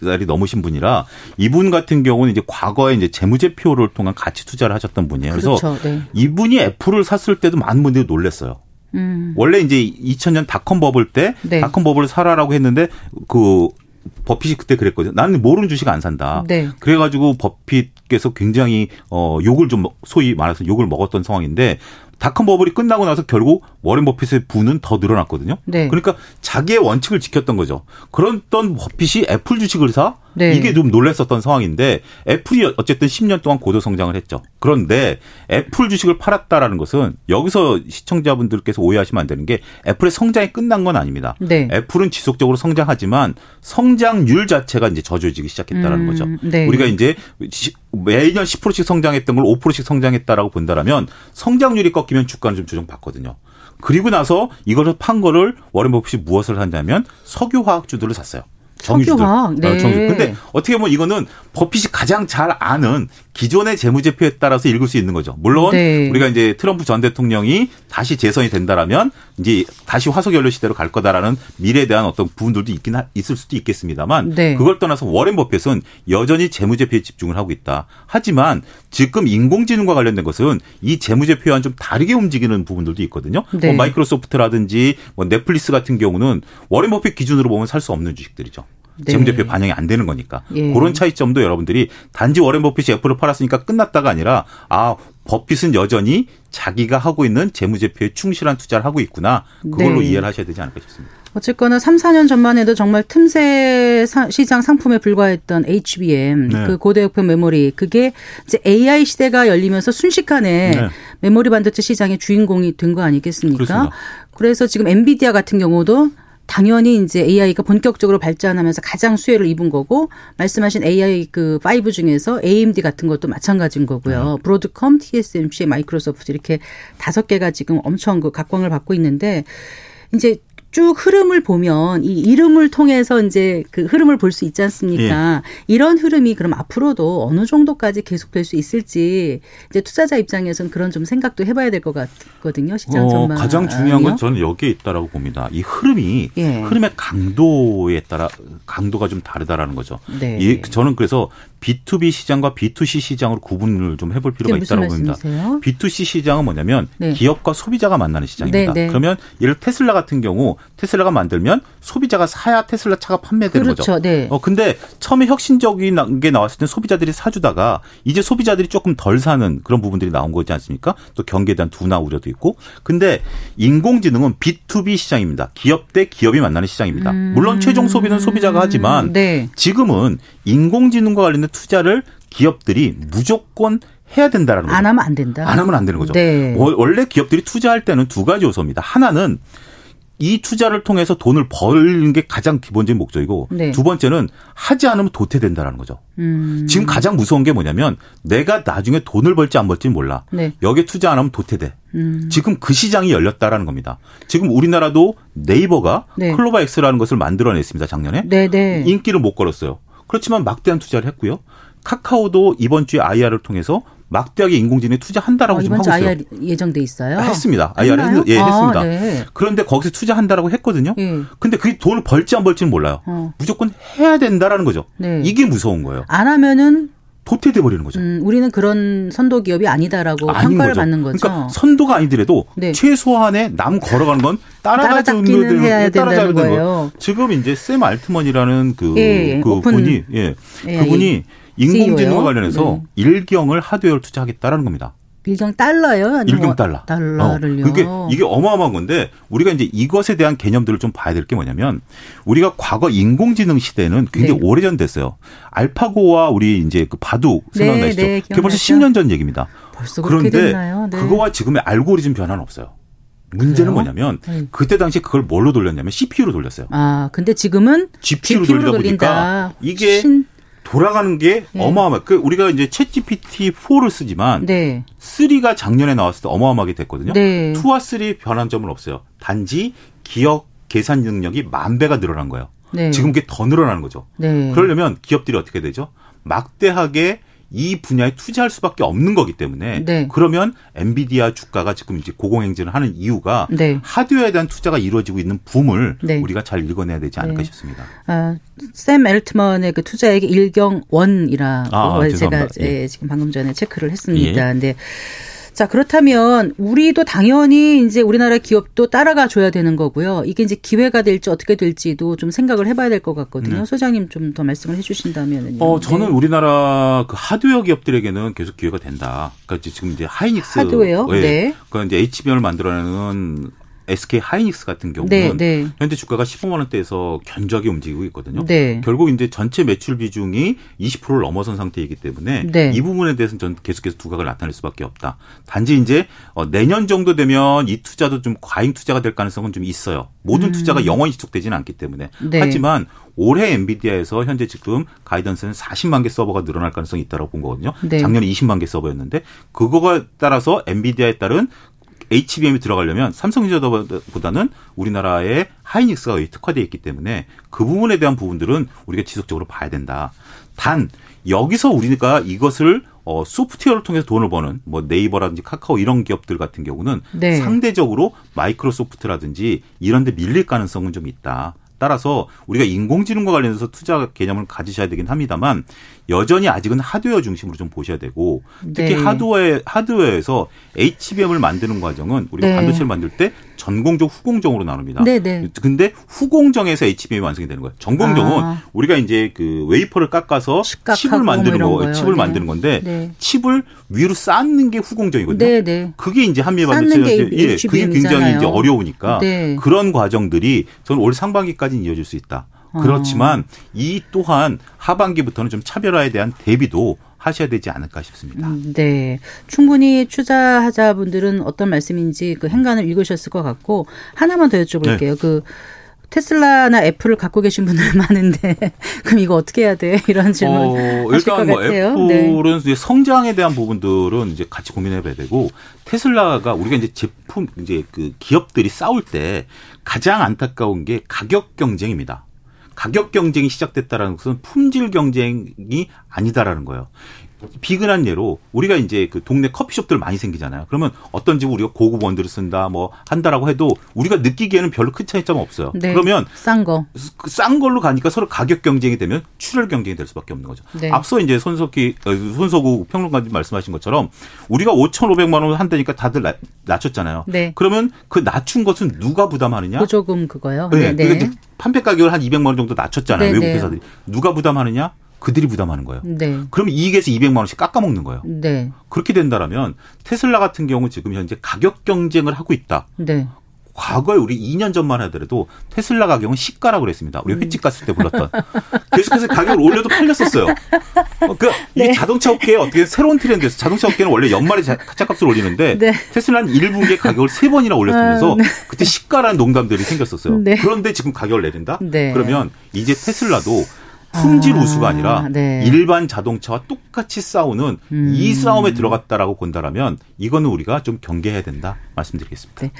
살이 넘으신 분이라 이분 같은 경우는 이제 과거에 이제 재무제표를 통한 가치 투자를 하셨던 분이에요. 그래서 그렇죠. 네. 이분이 애플을 샀을 때도 많은 분들이 놀랐어요. 음. 원래 이제 이천 년 닷컴 버블 때 네. 닷컴 버블을 사라라고 했는데 그 버핏이 그때 그랬거든요. 나는 모르는 주식 안 산다. 네. 그래가지고 버핏께서 굉장히 어 욕을 좀 소위 말해서 욕을 먹었던 상황인데 닷컴 버블이 끝나고 나서 결국 워렌 버핏의 부는 더 늘어났거든요. 네. 그러니까 자기의 원칙을 지켰던 거죠. 그랬던 버핏이 애플 주식을 사? 네. 이게 좀 놀랐었던 상황인데 애플이 어쨌든 십 년 동안 고도 성장을 했죠. 그런데 애플 주식을 팔았다라는 것은 여기서 시청자분들께서 오해하시면 안 되는 게 애플의 성장이 끝난 건 아닙니다. 네. 애플은 지속적으로 성장하지만 성장률 자체가 이제 저조해지기 시작했다라는 음, 거죠. 네. 우리가 이제 매년 십 퍼센트씩 성장했던 걸 오 퍼센트씩 성장했다라고 본다라면 성장률이 꺾이면 주가는 좀 조정받거든요. 그리고 나서 이걸 판 거를 워렌 버핏이 무엇을 하냐면 석유화학주들을 샀어요. 정유주들. 네. 정유. 근데 어떻게 보면 이거는 버핏이 가장 잘 아는 기존의 재무제표에 따라서 읽을 수 있는 거죠. 물론 네. 우리가 이제 트럼프 전 대통령이 다시 재선이 된다라면 이제 다시 화석연료 시대로 갈 거다라는 미래에 대한 어떤 부분들도 있긴 하, 있을 수도 있겠습니다만 네. 그걸 떠나서 워렌 버핏은 여전히 재무제표에 집중을 하고 있다. 하지만 지금 인공지능과 관련된 것은 이 재무제표와는 좀 다르게 움직이는 부분들도 있거든요. 네. 뭐 마이크로소프트라든지 뭐 넷플릭스 같은 경우는 워렌 버핏 기준으로 보면 살 수 없는 주식들이죠. 네. 재무제표에 반영이 안 되는 거니까. 예. 그런 차이점도 여러분들이 단지 워렌 버핏이 애플을 팔았으니까 끝났다가 아니라 아 버핏은 여전히 자기가 하고 있는 재무제표에 충실한 투자를 하고 있구나. 그걸로 네. 이해를 하셔야 되지 않을까 싶습니다. 어쨌거나 삼, 사 년 전만 해도 정말 틈새 시장 상품에 불과했던 에이치비엠, 네. 그 고대역변 메모리, 그게 이제 에이아이 시대가 열리면서 순식간에 네. 메모리 반도체 시장의 주인공이 된 거 아니겠습니까? 그렇습니다. 그래서 지금 엔비디아 같은 경우도 당연히 이제 에이아이가 본격적으로 발전하면서 가장 수혜를 입은 거고 말씀하신 에이아이 그 오 중에서 에이엠디 같은 것도 마찬가지인 거고요. 네. 브로드컴, 티에스엠씨, 마이크로소프트 이렇게 다섯 개가 지금 엄청 그 각광을 받고 있는데 이제 쭉 흐름을 보면 이 이름을 통해서 이제 그 흐름을 볼 수 있지 않습니까? 예. 이런 흐름이 그럼 앞으로도 어느 정도까지 계속될 수 있을지 이제 투자자 입장에서는 그런 좀 생각도 해봐야 될 것 같거든요. 시장 전망. 어, 가장 중요한 건 저는 여기에 있다라고 봅니다. 이 흐름이 예. 흐름의 강도에 따라 강도가 좀 다르다라는 거죠. 네. 예, 저는 그래서 비투비 시장과 비투씨 시장으로 구분을 좀 해볼 필요가 있다고 봅니다. 비투씨 시장은 뭐냐면 네. 기업과 소비자가 만나는 시장입니다. 네, 네. 그러면 예를 들어 테슬라 같은 경우 테슬라가 만들면 소비자가 사야 테슬라 차가 판매되는 그렇죠, 거죠. 네. 어, 근데 처음에 혁신적인 게 나왔을 때 소비자들이 사주다가 이제 소비자들이 조금 덜 사는 그런 부분들이 나온 거지 않습니까? 또 경기에 대한 둔화 우려도 있고. 근데 인공지능은 비투비 시장입니다. 기업 대 기업이 만나는 시장입니다. 음. 물론 최종 소비는 소비자가 하지만 네. 지금은 인공지능과 관련된 투자를 기업들이 무조건 해야 된다라는 거죠. 안 하면 안 된다. 안 하면 안 되는 거죠. 네. 원래 기업들이 투자할 때는 두 가지 요소입니다. 하나는 이 투자를 통해서 돈을 벌는 게 가장 기본적인 목적이고 네. 두 번째는 하지 않으면 도태된다라는 거죠. 음. 지금 가장 무서운 게 뭐냐면 내가 나중에 돈을 벌지 안 벌지 몰라. 네. 여기에 투자 안 하면 도태돼. 음. 지금 그 시장이 열렸다라는 겁니다. 지금 우리나라도 네이버가 네. 클로바X라는 것을 만들어냈습니다. 작년에. 네, 네. 인기를 못 걸었어요. 그렇지만 막대한 투자를 했고요. 카카오도 이번 주에 아이알을 통해서 막대하게 인공지능에 투자한다라고 아, 지금 하고 있어요. 이번 주 아이알 예정돼 있어요? 했습니다. 아이알 했, 예, 아, 했습니다. 네. 그런데 거기서 투자한다라고 했거든요. 예. 근데 그게 돈을 벌지 안 벌지는 몰라요. 어. 무조건 해야 된다라는 거죠. 네. 이게 무서운 거예요. 안 하면은 도태돼 버리는 거죠. 음, 우리는 그런 선도 기업이 아니다라고 평가를 거죠. 받는 거죠. 그러니까 선도가 아니더라도 네. 최소한의 남 걸어가는 건 따라다니는 해야 된다는 거예요. 거. 지금 이제 샘 알트먼이라는 그, 예, 그 오픈, 분이 예, 예, 그분이 인공지능과 관련해서 네. 일경을 하드웨어를 투자하겠다라는 겁니다. 일경 달러예요? 일경 달러. 달러를요. 어, 그게 이게 어마어마한 건데 우리가 이제 이것에 대한 개념들을 좀 봐야 될 게 뭐냐면 우리가 과거 인공지능 시대는 굉장히 네. 오래전 됐어요. 알파고와 우리 이제 그 바둑 생각나시죠? 네, 네, 그게 벌써 십 년 전 얘기입니다. 벌써 그렇게 그런데 됐나요? 네. 그거와 지금의 알고리즘 변화는 없어요. 문제는 그래요? 뭐냐면 음. 그때 당시에 그걸 뭘로 돌렸냐면 씨피유로 돌렸어요. 아, 근데 지금은 지피유로, 지피유로 돌리다 돌린다. 보니까 이게 신... 돌아가는 게 네. 어마어마. 그 우리가 이제 챗지피티 포를 쓰지만 네. 쓰리가 작년에 나왔을 때 어마어마하게 됐거든요. 네. 이와 쓰리 변한 점은 없어요. 단지 기억 계산 능력이 만 배가 늘어난 거예요. 네. 지금 그게 더 늘어나는 거죠. 네. 그러려면 기업들이 어떻게 되죠? 막대하게 이 분야에 투자할 수밖에 없는 거기 때문에 네. 그러면 엔비디아 주가가 지금 이제 고공행진을 하는 이유가 네. 하드웨어에 대한 투자가 이루어지고 있는 붐을 네. 우리가 잘 읽어내야 되지 않을까 네. 싶습니다. 아, 샘 엘트먼의 그 투자액이 일경원이라고 아, 제가 예, 지금 방금 전에 체크를 했습니다. 그런데 예. 자, 그렇다면 우리도 당연히 이제 우리나라 기업도 따라가 줘야 되는 거고요. 이게 이제 기회가 될지 어떻게 될지도 좀 생각을 해봐야 될 것 같거든요. 네. 소장님 좀 더 말씀을 해주신다면요. 어, 저는 네. 우리나라 그 하드웨어 기업들에게는 계속 기회가 된다. 그러니까 지금 이제 하이닉스 하드웨어, 예. 네. 그러니까 이제 에이치비엠을 만들어내는 에스케이하이닉스 같은 경우는 네, 네. 현재 주가가 십오만 원대에서 견조하게 움직이고 있거든요. 네. 결국 이제 전체 매출 비중이 이십 퍼센트를 넘어선 상태이기 때문에 네. 이 부분에 대해서는 전 계속해서 두각을 나타낼 수밖에 없다. 단지 이제 내년 정도 되면 이 투자도 좀 과잉 투자가 될 가능성은 좀 있어요. 모든 음. 투자가 영원히 지속되지는 않기 때문에. 네. 하지만 올해 엔비디아에서 현재 지금 가이던스는 사십만 개 서버가 늘어날 가능성이 있다고 본 거거든요. 네. 작년에 이십만 개 서버였는데 그거에 따라서 엔비디아에 따른 에이치비엠이 들어가려면 삼성전자보다는 우리나라의 하이닉스가 거의 특화되어 있기 때문에 그 부분에 대한 부분들은 우리가 지속적으로 봐야 된다. 단 여기서 우리가 이것을 어, 소프트웨어를 통해서 돈을 버는 뭐 네이버라든지 카카오 이런 기업들 같은 경우는 네. 상대적으로 마이크로소프트라든지 이런 데 밀릴 가능성은 좀 있다. 따라서 우리가 인공지능과 관련해서 투자 개념을 가지셔야 되긴 합니다만 여전히 아직은 하드웨어 중심으로 좀 보셔야 되고 특히 네. 하드웨어, 하드웨어에서 에이치비엠을 만드는 과정은 우리가 네. 반도체를 만들 때 전공정, 후공정으로 나눕니다. 네네. 근데 후공정에서 에이치비엠이 완성이 되는 거예요. 전공정은 아. 우리가 이제 그 웨이퍼를 깎아서 칩을 만드는 뭐 거, 칩을 네. 만드는 건데 네. 칩을 위로 쌓는 게 후공정이거든요. 네네. 그게 이제 한미 반도체 예, 그게 굉장히 이제 어려우니까 네. 그런 과정들이 저는 올 상반기까지는 이어질 수 있다. 그렇지만 아. 이 또한 하반기부터는 좀 차별화에 대한 대비도 하셔야 되지 않을까 싶습니다. 네. 충분히 투자자분들은 어떤 말씀인지 그 행간을 읽으셨을 것 같고 하나만 더 여쭤볼게요. 네. 그 테슬라나 애플을 갖고 계신 분들 많은데 그럼 이거 어떻게 해야 돼? 이런 질문 어, 하실 것 뭐 같아요. 일단 애플은 네. 이제 성장에 대한 부분들은 이제 같이 고민해봐야 되고 테슬라가 우리가 이제 제품 이제 그 기업들이 싸울 때 가장 안타까운 게 가격 경쟁입니다. 가격 경쟁이 시작됐다라는 것은 품질 경쟁이 아니다라는 거예요. 비근한 예로 우리가 이제 그 동네 커피숍들 많이 생기잖아요. 그러면 어떤 집은 우리가 고급 원두를 쓴다, 뭐 한다라고 해도 우리가 느끼기에는 별로 큰 차이점은 없어요. 네, 그러면 싼 거, 싼 걸로 가니까 서로 가격 경쟁이 되면 출혈 경쟁이 될 수밖에 없는 거죠. 네. 앞서 이제 손석희, 손석우 평론가님 말씀하신 것처럼 우리가 오천오백만 원 한다니까 다들 나, 낮췄잖아요. 네. 그러면 그 낮춘 것은 누가 부담하느냐? 보조금 그거요. 네. 네. 그러니까 판매 가격을 한 이백만 원 정도 낮췄잖아요. 네, 외국 회사들이. 네. 누가 부담하느냐? 그들이 부담하는 거예요. 네. 그러면 이익에서 이백만 원씩 깎아먹는 거예요. 네. 그렇게 된다라면 테슬라 같은 경우 지금 현재 가격 경쟁을 하고 있다. 네. 과거에 우리 이 년 전만 하더라도 테슬라 가격은 시가라고 그랬습니다. 우리 횟집 갔을 때 불렀던. 계속해서 가격을 올려도 팔렸었어요. 그러니까 이게 네. 자동차 업계에 어떻게 새로운 트렌드에서 자동차 업계는 원래 연말에 가차값을 올리는데 네. 테슬라는 일 분기에 가격을 세 번이나 올렸으면서 아, 네. 그때 시가라는 농담들이 생겼었어요. 네. 그런데 지금 가격을 내린다? 네. 그러면 이제 테슬라도 품질 아, 우수가 아니라 네. 일반 자동차와 똑같이 싸우는 음. 이 싸움에 들어갔다라고 본다라면 이거는 우리가 좀 경계해야 된다 말씀드리겠습니다. 네.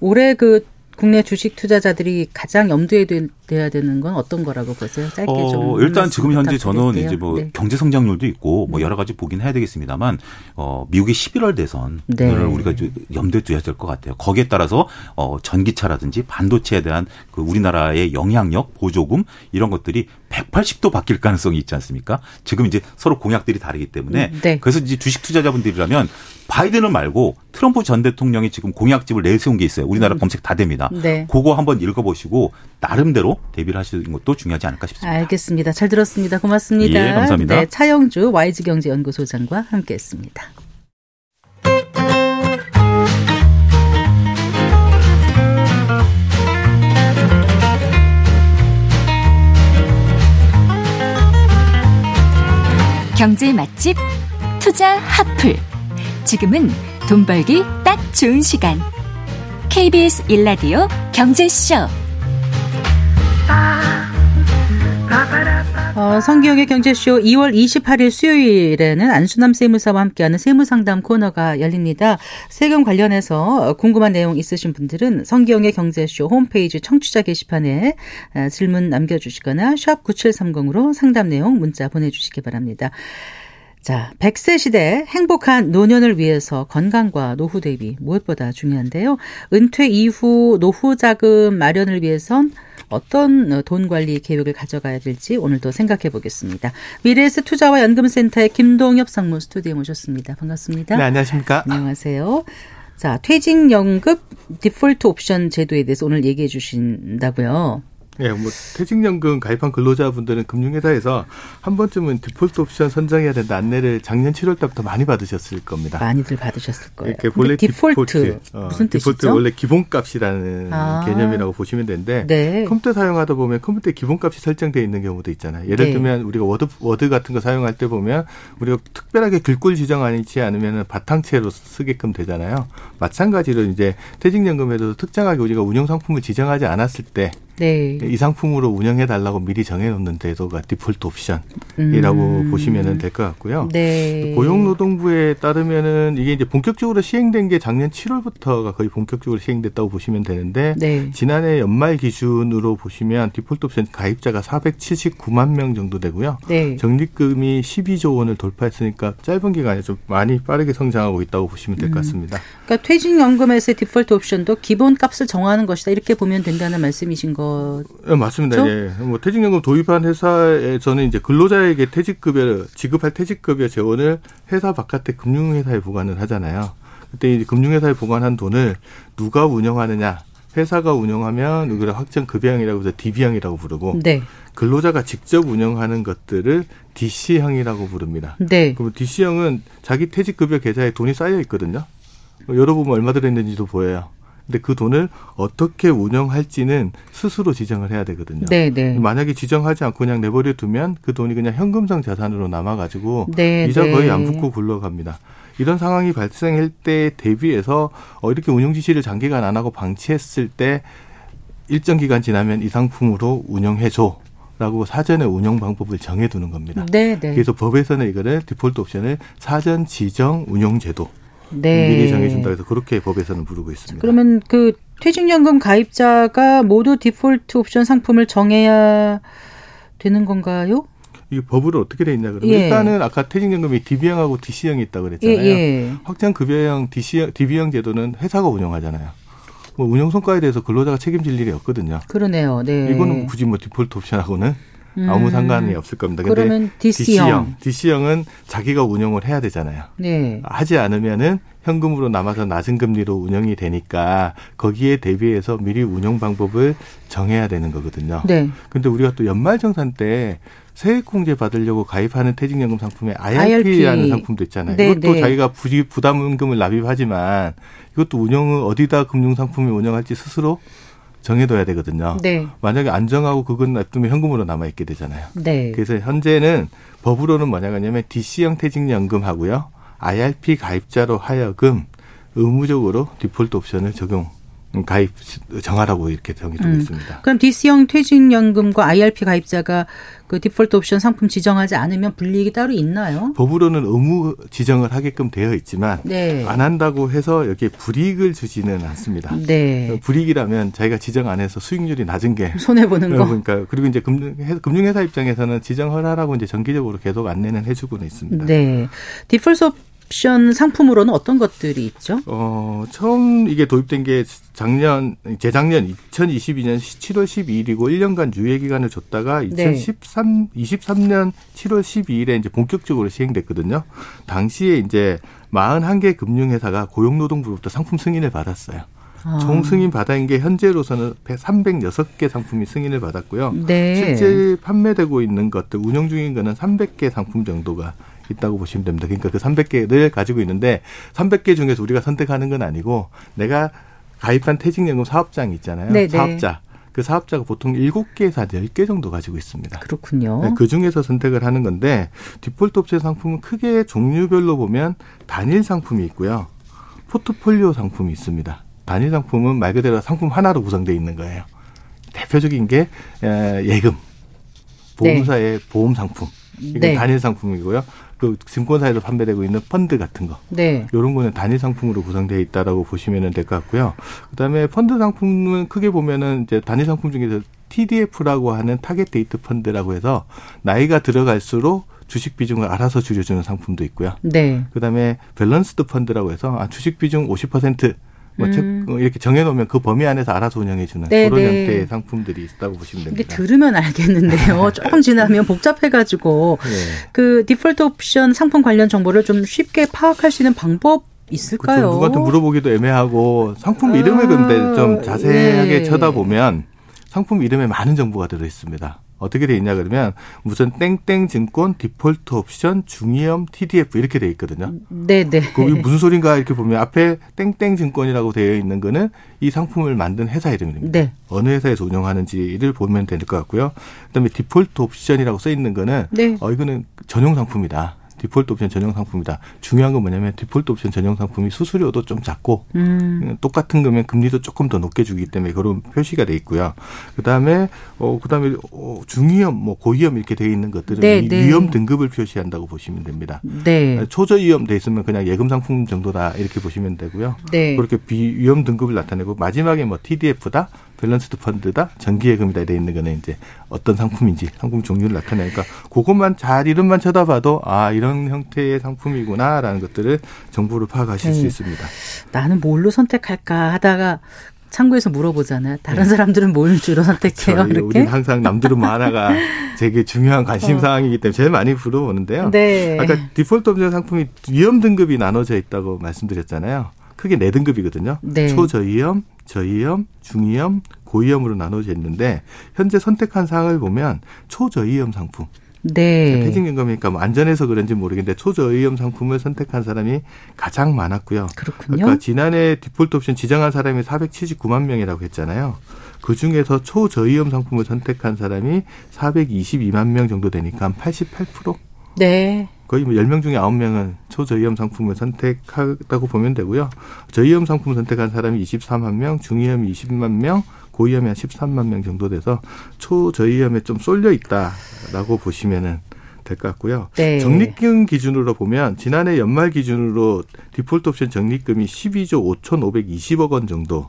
올해 그 국내 주식 투자자들이 가장 염두에 둬야 되는 건 어떤 거라고 보세요? 짧게 어, 좀 일단 지금 현재 저는 드릴게요. 이제 뭐 네. 경제 성장률도 있고 뭐 여러 가지 보긴 해야 되겠습니다만 어, 미국의 십일월 대선을 네. 우리가 염두에 두어야 될 것 같아요. 거기에 따라서 어, 전기차라든지 반도체에 대한 그 우리나라의 영향력, 보조금 이런 것들이 백팔십 도 바뀔 가능성이 있지 않습니까? 지금 이제 서로 공약들이 다르기 때문에 네. 그래서 이제 주식 투자자분들이라면 바이든은 말고 트럼프 전 대통령이 지금 공약집을 내세운 게 있어요. 우리나라 검색 다 됩니다. 네. 그거 한번 읽어보시고 나름대로 대비를 하시는 것도 중요하지 않을까 싶습니다. 알겠습니다. 잘 들었습니다. 고맙습니다. 예, 감사합니다. 네, 차영주 와이지경제연구소장과 함께했습니다. 경제 맛집 투자 핫플 지금은 돈 벌기 딱 좋은 시간 케이비에스 일 라디오 경제쇼. 어, 성기영의 경제쇼 이월 이십팔일 수요일에는 안수남 세무사와 함께하는 세무상담 코너가 열립니다. 세금 관련해서 궁금한 내용 있으신 분들은 성기영의 경제쇼 홈페이지 청취자 게시판에 질문 남겨주시거나 샵 구칠삼공으로 상담 내용 문자 보내주시기 바랍니다. 자, 백세 시대 행복한 노년을 위해서 건강과 노후 대비 무엇보다 중요한데요. 은퇴 이후 노후 자금 마련을 위해선 어떤 돈 관리 계획을 가져가야 될지 오늘도 생각해 보겠습니다. 미래에스 투자와 연금센터의 김동엽 상무 스튜디오에 모셨습니다. 반갑습니다. 네, 안녕하십니까. 안녕하세요. 자, 퇴직연금 디폴트 옵션 제도에 대해서 오늘 얘기해 주신다고요. 예, 네, 뭐 퇴직연금 가입한 근로자분들은 금융회사에서 한 번쯤은 디폴트 옵션 선정해야 된다 안내를 작년 칠월 달부터 많이 받으셨을 겁니다. 많이들 받으셨을 거예요. 이렇게 본래 디폴트, 디폴트 어, 무슨 뜻이죠? 디폴트 원래 기본값이라는 아. 개념이라고 보시면 되는데 네. 컴퓨터 사용하다 보면 컴퓨터에 기본값이 설정되어 있는 경우도 있잖아요. 예를 네. 들면 우리가 워드 워드 같은 거 사용할 때 보면 우리가 특별하게 글꼴 지정하지 않으면 바탕체로 쓰게끔 되잖아요. 마찬가지로 이제 퇴직연금에도 특정하게 우리가 운영 상품을 지정하지 않았을 때 네. 이 상품으로 운영해달라고 미리 정해놓는 제도가 디폴트 옵션이라고 음. 보시면 될 것 같고요. 네. 고용노동부에 따르면은 이게 이제 본격적으로 시행된 게 작년 칠월부터가 거의 본격적으로 시행됐다고 보시면 되는데 네. 지난해 연말 기준으로 보시면 디폴트 옵션 가입자가 사백칠십구만 명 정도 되고요. 네. 적립금이 십이조 원을 돌파했으니까 짧은 기간에 좀 많이 빠르게 성장하고 있다고 보시면 될 것 같습니다. 음. 그러니까 퇴직연금에서의 디폴트 옵션도 기본값을 정하는 것이다 이렇게 보면 된다는 말씀이신 거. 네, 맞습니다. 예. 뭐 퇴직연금 도입한 회사에서는 이제 근로자에게 퇴직급여 지급할 퇴직급여 재원을 회사 바깥의 금융회사에 보관을 하잖아요. 그때 이제 금융회사에 보관한 돈을 누가 운영하느냐? 회사가 운영하면 우리가 확정 급여형이라고 해서 디비형이라고 부르고 네. 근로자가 직접 운영하는 것들을 디씨형이라고 부릅니다. 네. 그럼 디씨형은 자기 퇴직급여 계좌에 돈이 쌓여 있거든요. 열어보면 얼마 들어있는지도 보여요. 근데 그 돈을 어떻게 운영할지는 스스로 지정을 해야 되거든요. 네네. 만약에 지정하지 않고 그냥 내버려 두면 그 돈이 그냥 현금성 자산으로 남아가지고 네네. 이자 거의 안 붙고 굴러갑니다. 이런 상황이 발생할 때 대비해서 이렇게 운영 지시를 장기간 안 하고 방치했을 때 일정 기간 지나면 이 상품으로 운영해줘. 라고 사전에 운영 방법을 정해두는 겁니다. 네네. 그래서 법에서는 이거를 디폴트 옵션을 사전 지정 운영 제도. 네. 미리 정해준다 해서 그렇게 법에서는 부르고 있습니다. 그러면 그 퇴직연금 가입자가 모두 디폴트 옵션 상품을 정해야 되는 건가요? 이게 법으로 어떻게 돼 있냐 그러면 예. 일단은 아까 퇴직연금이 디비형하고 디씨형이 있다고 그랬잖아요. 예, 예. 확장급여형 디씨형, 디비형 제도는 회사가 운영하잖아요. 뭐 운영 성과에 대해서 근로자가 책임질 일이 없거든요. 그러네요. 네. 이거는 굳이 뭐 디폴트 옵션하고는. 아무 상관이 없을 겁니다. 근데 그러면 디씨형. 디씨형은 자기가 운영을 해야 되잖아요. 네. 하지 않으면은 현금으로 남아서 낮은 금리로 운영이 되니까 거기에 대비해서 미리 운영 방법을 정해야 되는 거거든요. 네. 근데 우리가 또 연말정산 때 세액공제 받으려고 가입하는 퇴직연금 상품에 아이알피라는 아이알피. 상품도 있잖아요. 네, 이것도 네. 자기가 부담금을 납입하지만 이것도 운영을 어디다 금융상품이 운영할지 스스로 정해둬야 되거든요. 네. 만약에 안 정하고 그건 놔두면 현금으로 남아있게 되잖아요. 네. 그래서 현재는 법으로는 뭐냐 하냐면 디씨형 퇴직연금하고요. 아이알피 가입자로 하여금 의무적으로 디폴트 옵션을 적용, 가입 정하라고 이렇게 정해두고 음. 있습니다. 그럼 디씨형 퇴직연금과 아이알피 가입자가 그 디폴트 옵션 상품 지정하지 않으면 불이익이 따로 있나요? 법으로는 의무 지정을 하게끔 되어 있지만 네. 안 한다고 해서 여기에 불이익을 주지는 않습니다. 네. 불이익이라면 자기가 지정 안 해서 수익률이 낮은 게 손해보는 거. 그러니까 그리고 이제 금융회사 입장에서는 지정하라고 이제 정기적으로 계속 안내는 해주고는 있습니다. 네. 디폴트 옵션 상품으로는 어떤 것들이 있죠? 어, 처음 이게 도입된 게 작년, 재작년 이천이십이년 칠월 십이일이고 일 년간 유예 기간을 줬다가 이천십삼, 네. 이십삼년 칠월 십이일에 이제 본격적으로 시행됐거든요. 당시에 이제 사십일 개 금융회사가 고용노동부로부터 상품 승인을 받았어요. 아. 총 승인 받은 게 현재로서는 삼백육 개 상품이 승인을 받았고요. 네. 실제 판매되고 있는 것들, 운영 중인 거는 삼백 개 상품 정도가 있다고 보시면 됩니다. 그러니까 그 삼백 개를 가지고 있는데 삼백 개 중에서 우리가 선택하는 건 아니고 내가 가입한 퇴직연금 사업장이 있잖아요. 네네. 사업자. 그 사업자가 보통 일곱 개에서 열 개 정도 가지고 있습니다. 그렇군요. 네, 그중에서 선택을 하는 건데 디폴트 옵션 상품은 크게 종류별로 보면 단일 상품이 있고요. 포트폴리오 상품이 있습니다. 단일 상품은 말 그대로 상품 하나로 구성되어 있는 거예요. 대표적인 게 예금, 보험사의 네. 보험 상품. 이건 네. 단일 상품이고요. 그 증권사에서 판매되고 있는 펀드 같은 거. 네. 이런 거는 단일 상품으로 구성되어 있다라고 보시면 될 것 같고요. 그다음에 펀드 상품은 크게 보면은 이제 단일 상품 중에서 티디에프라고 하는 타겟 데이트 펀드라고 해서 나이가 들어갈수록 주식 비중을 알아서 줄여주는 상품도 있고요. 네. 그다음에 밸런스드 펀드라고 해서 아, 주식 비중 오십 퍼센트 뭐 음. 이렇게 정해놓으면 그 범위 안에서 알아서 운영해주는 네네. 그런 형태의 상품들이 있다고 보시면 됩니다. 근데 들으면 알겠는데요. 조금 지나면 복잡해가지고 네. 그 디폴트 옵션 상품 관련 정보를 좀 쉽게 파악할 수 있는 방법 있을까요? 그렇죠. 누구한테 물어보기도 애매하고 상품 아. 이름을 근데 좀 자세하게 네. 쳐다보면 상품 이름에 많은 정보가 들어있습니다. 어떻게 돼 있냐 그러면 무슨 땡땡 증권 디폴트 옵션 중위험 티디에프 이렇게 돼 있거든요. 네네. 그게 무슨 소린가 이렇게 보면 앞에 땡땡 증권이라고 되어 있는 거는 이 상품을 만든 회사 이름입니다. 네. 어느 회사에서 운영하는지를 보면 될 것 같고요. 그다음에 디폴트 옵션이라고 써 있는 거는 네. 어 이거는 전용 상품이다. 디폴트 옵션 전용 상품이다. 중요한 건 뭐냐면 디폴트 옵션 전용 상품이 수수료도 좀 작고 음. 똑같은 거면 금리도 조금 더 높게 주기 때문에 그런 표시가 돼 있고요. 그다음에 어 그다음에 어, 중위험, 뭐 고위험 이렇게 돼 있는 것들은 네, 위, 네. 위험 등급을 표시한다고 보시면 됩니다. 네. 초저위험 돼 있으면 그냥 예금 상품 정도다 이렇게 보시면 되고요. 네. 그렇게 비위험 등급을 나타내고 마지막에 뭐 티디에프다, 밸런스드 펀드다, 정기예금이다 돼 있는 거는 이제 어떤 상품인지 상품 종류를 나타내니까 그것만 잘 이름만 쳐다봐도 아 이런 이런 형태의 상품이구나라는 것들을 정보를 파악하실 네. 수 있습니다. 나는 뭘로 선택할까 하다가 창구에서 물어보잖아요. 다른 네. 사람들은 뭘 주로 선택해요? 그렇죠. 이렇게? 우리는 항상 남들은 만화가 되게 중요한 관심 어. 사항이기 때문에 제일 많이 물어보는데요. 네. 아까 디폴트 옵션 상품이 위험 등급이 나눠져 있다고 말씀드렸잖아요. 크게 네 등급이거든요. 네. 초저위험, 저위험, 중위험, 고위험으로 나눠져 있는데 현재 선택한 사항을 보면 초저위험 상품. 네. 퇴직연금이니까 뭐 안전해서 그런지 모르겠는데 초저위험 상품을 선택한 사람이 가장 많았고요. 그렇군요. 그러니까 지난해 디폴트 옵션 지정한 사람이 사백칠십구만 명이라고 했잖아요. 그중에서 초저위험 상품을 선택한 사람이 사백이십이만 명 정도 되니까 한 팔십팔 퍼센트? 네. 거의 뭐 열 명 중에 아홉 명은 초저위험 상품을 선택했다고 보면 되고요. 저위험 상품 선택한 사람이 이십사만 명, 중위험이 이십만 명, 고위험이 한 십삼만 명 정도 돼서 초저위험에 좀 쏠려 있다라고 보시면 될 것 같고요. 네. 적립금 기준으로 보면 지난해 연말 기준으로 디폴트 옵션 적립금이 십이조 오천오백이십억 원 정도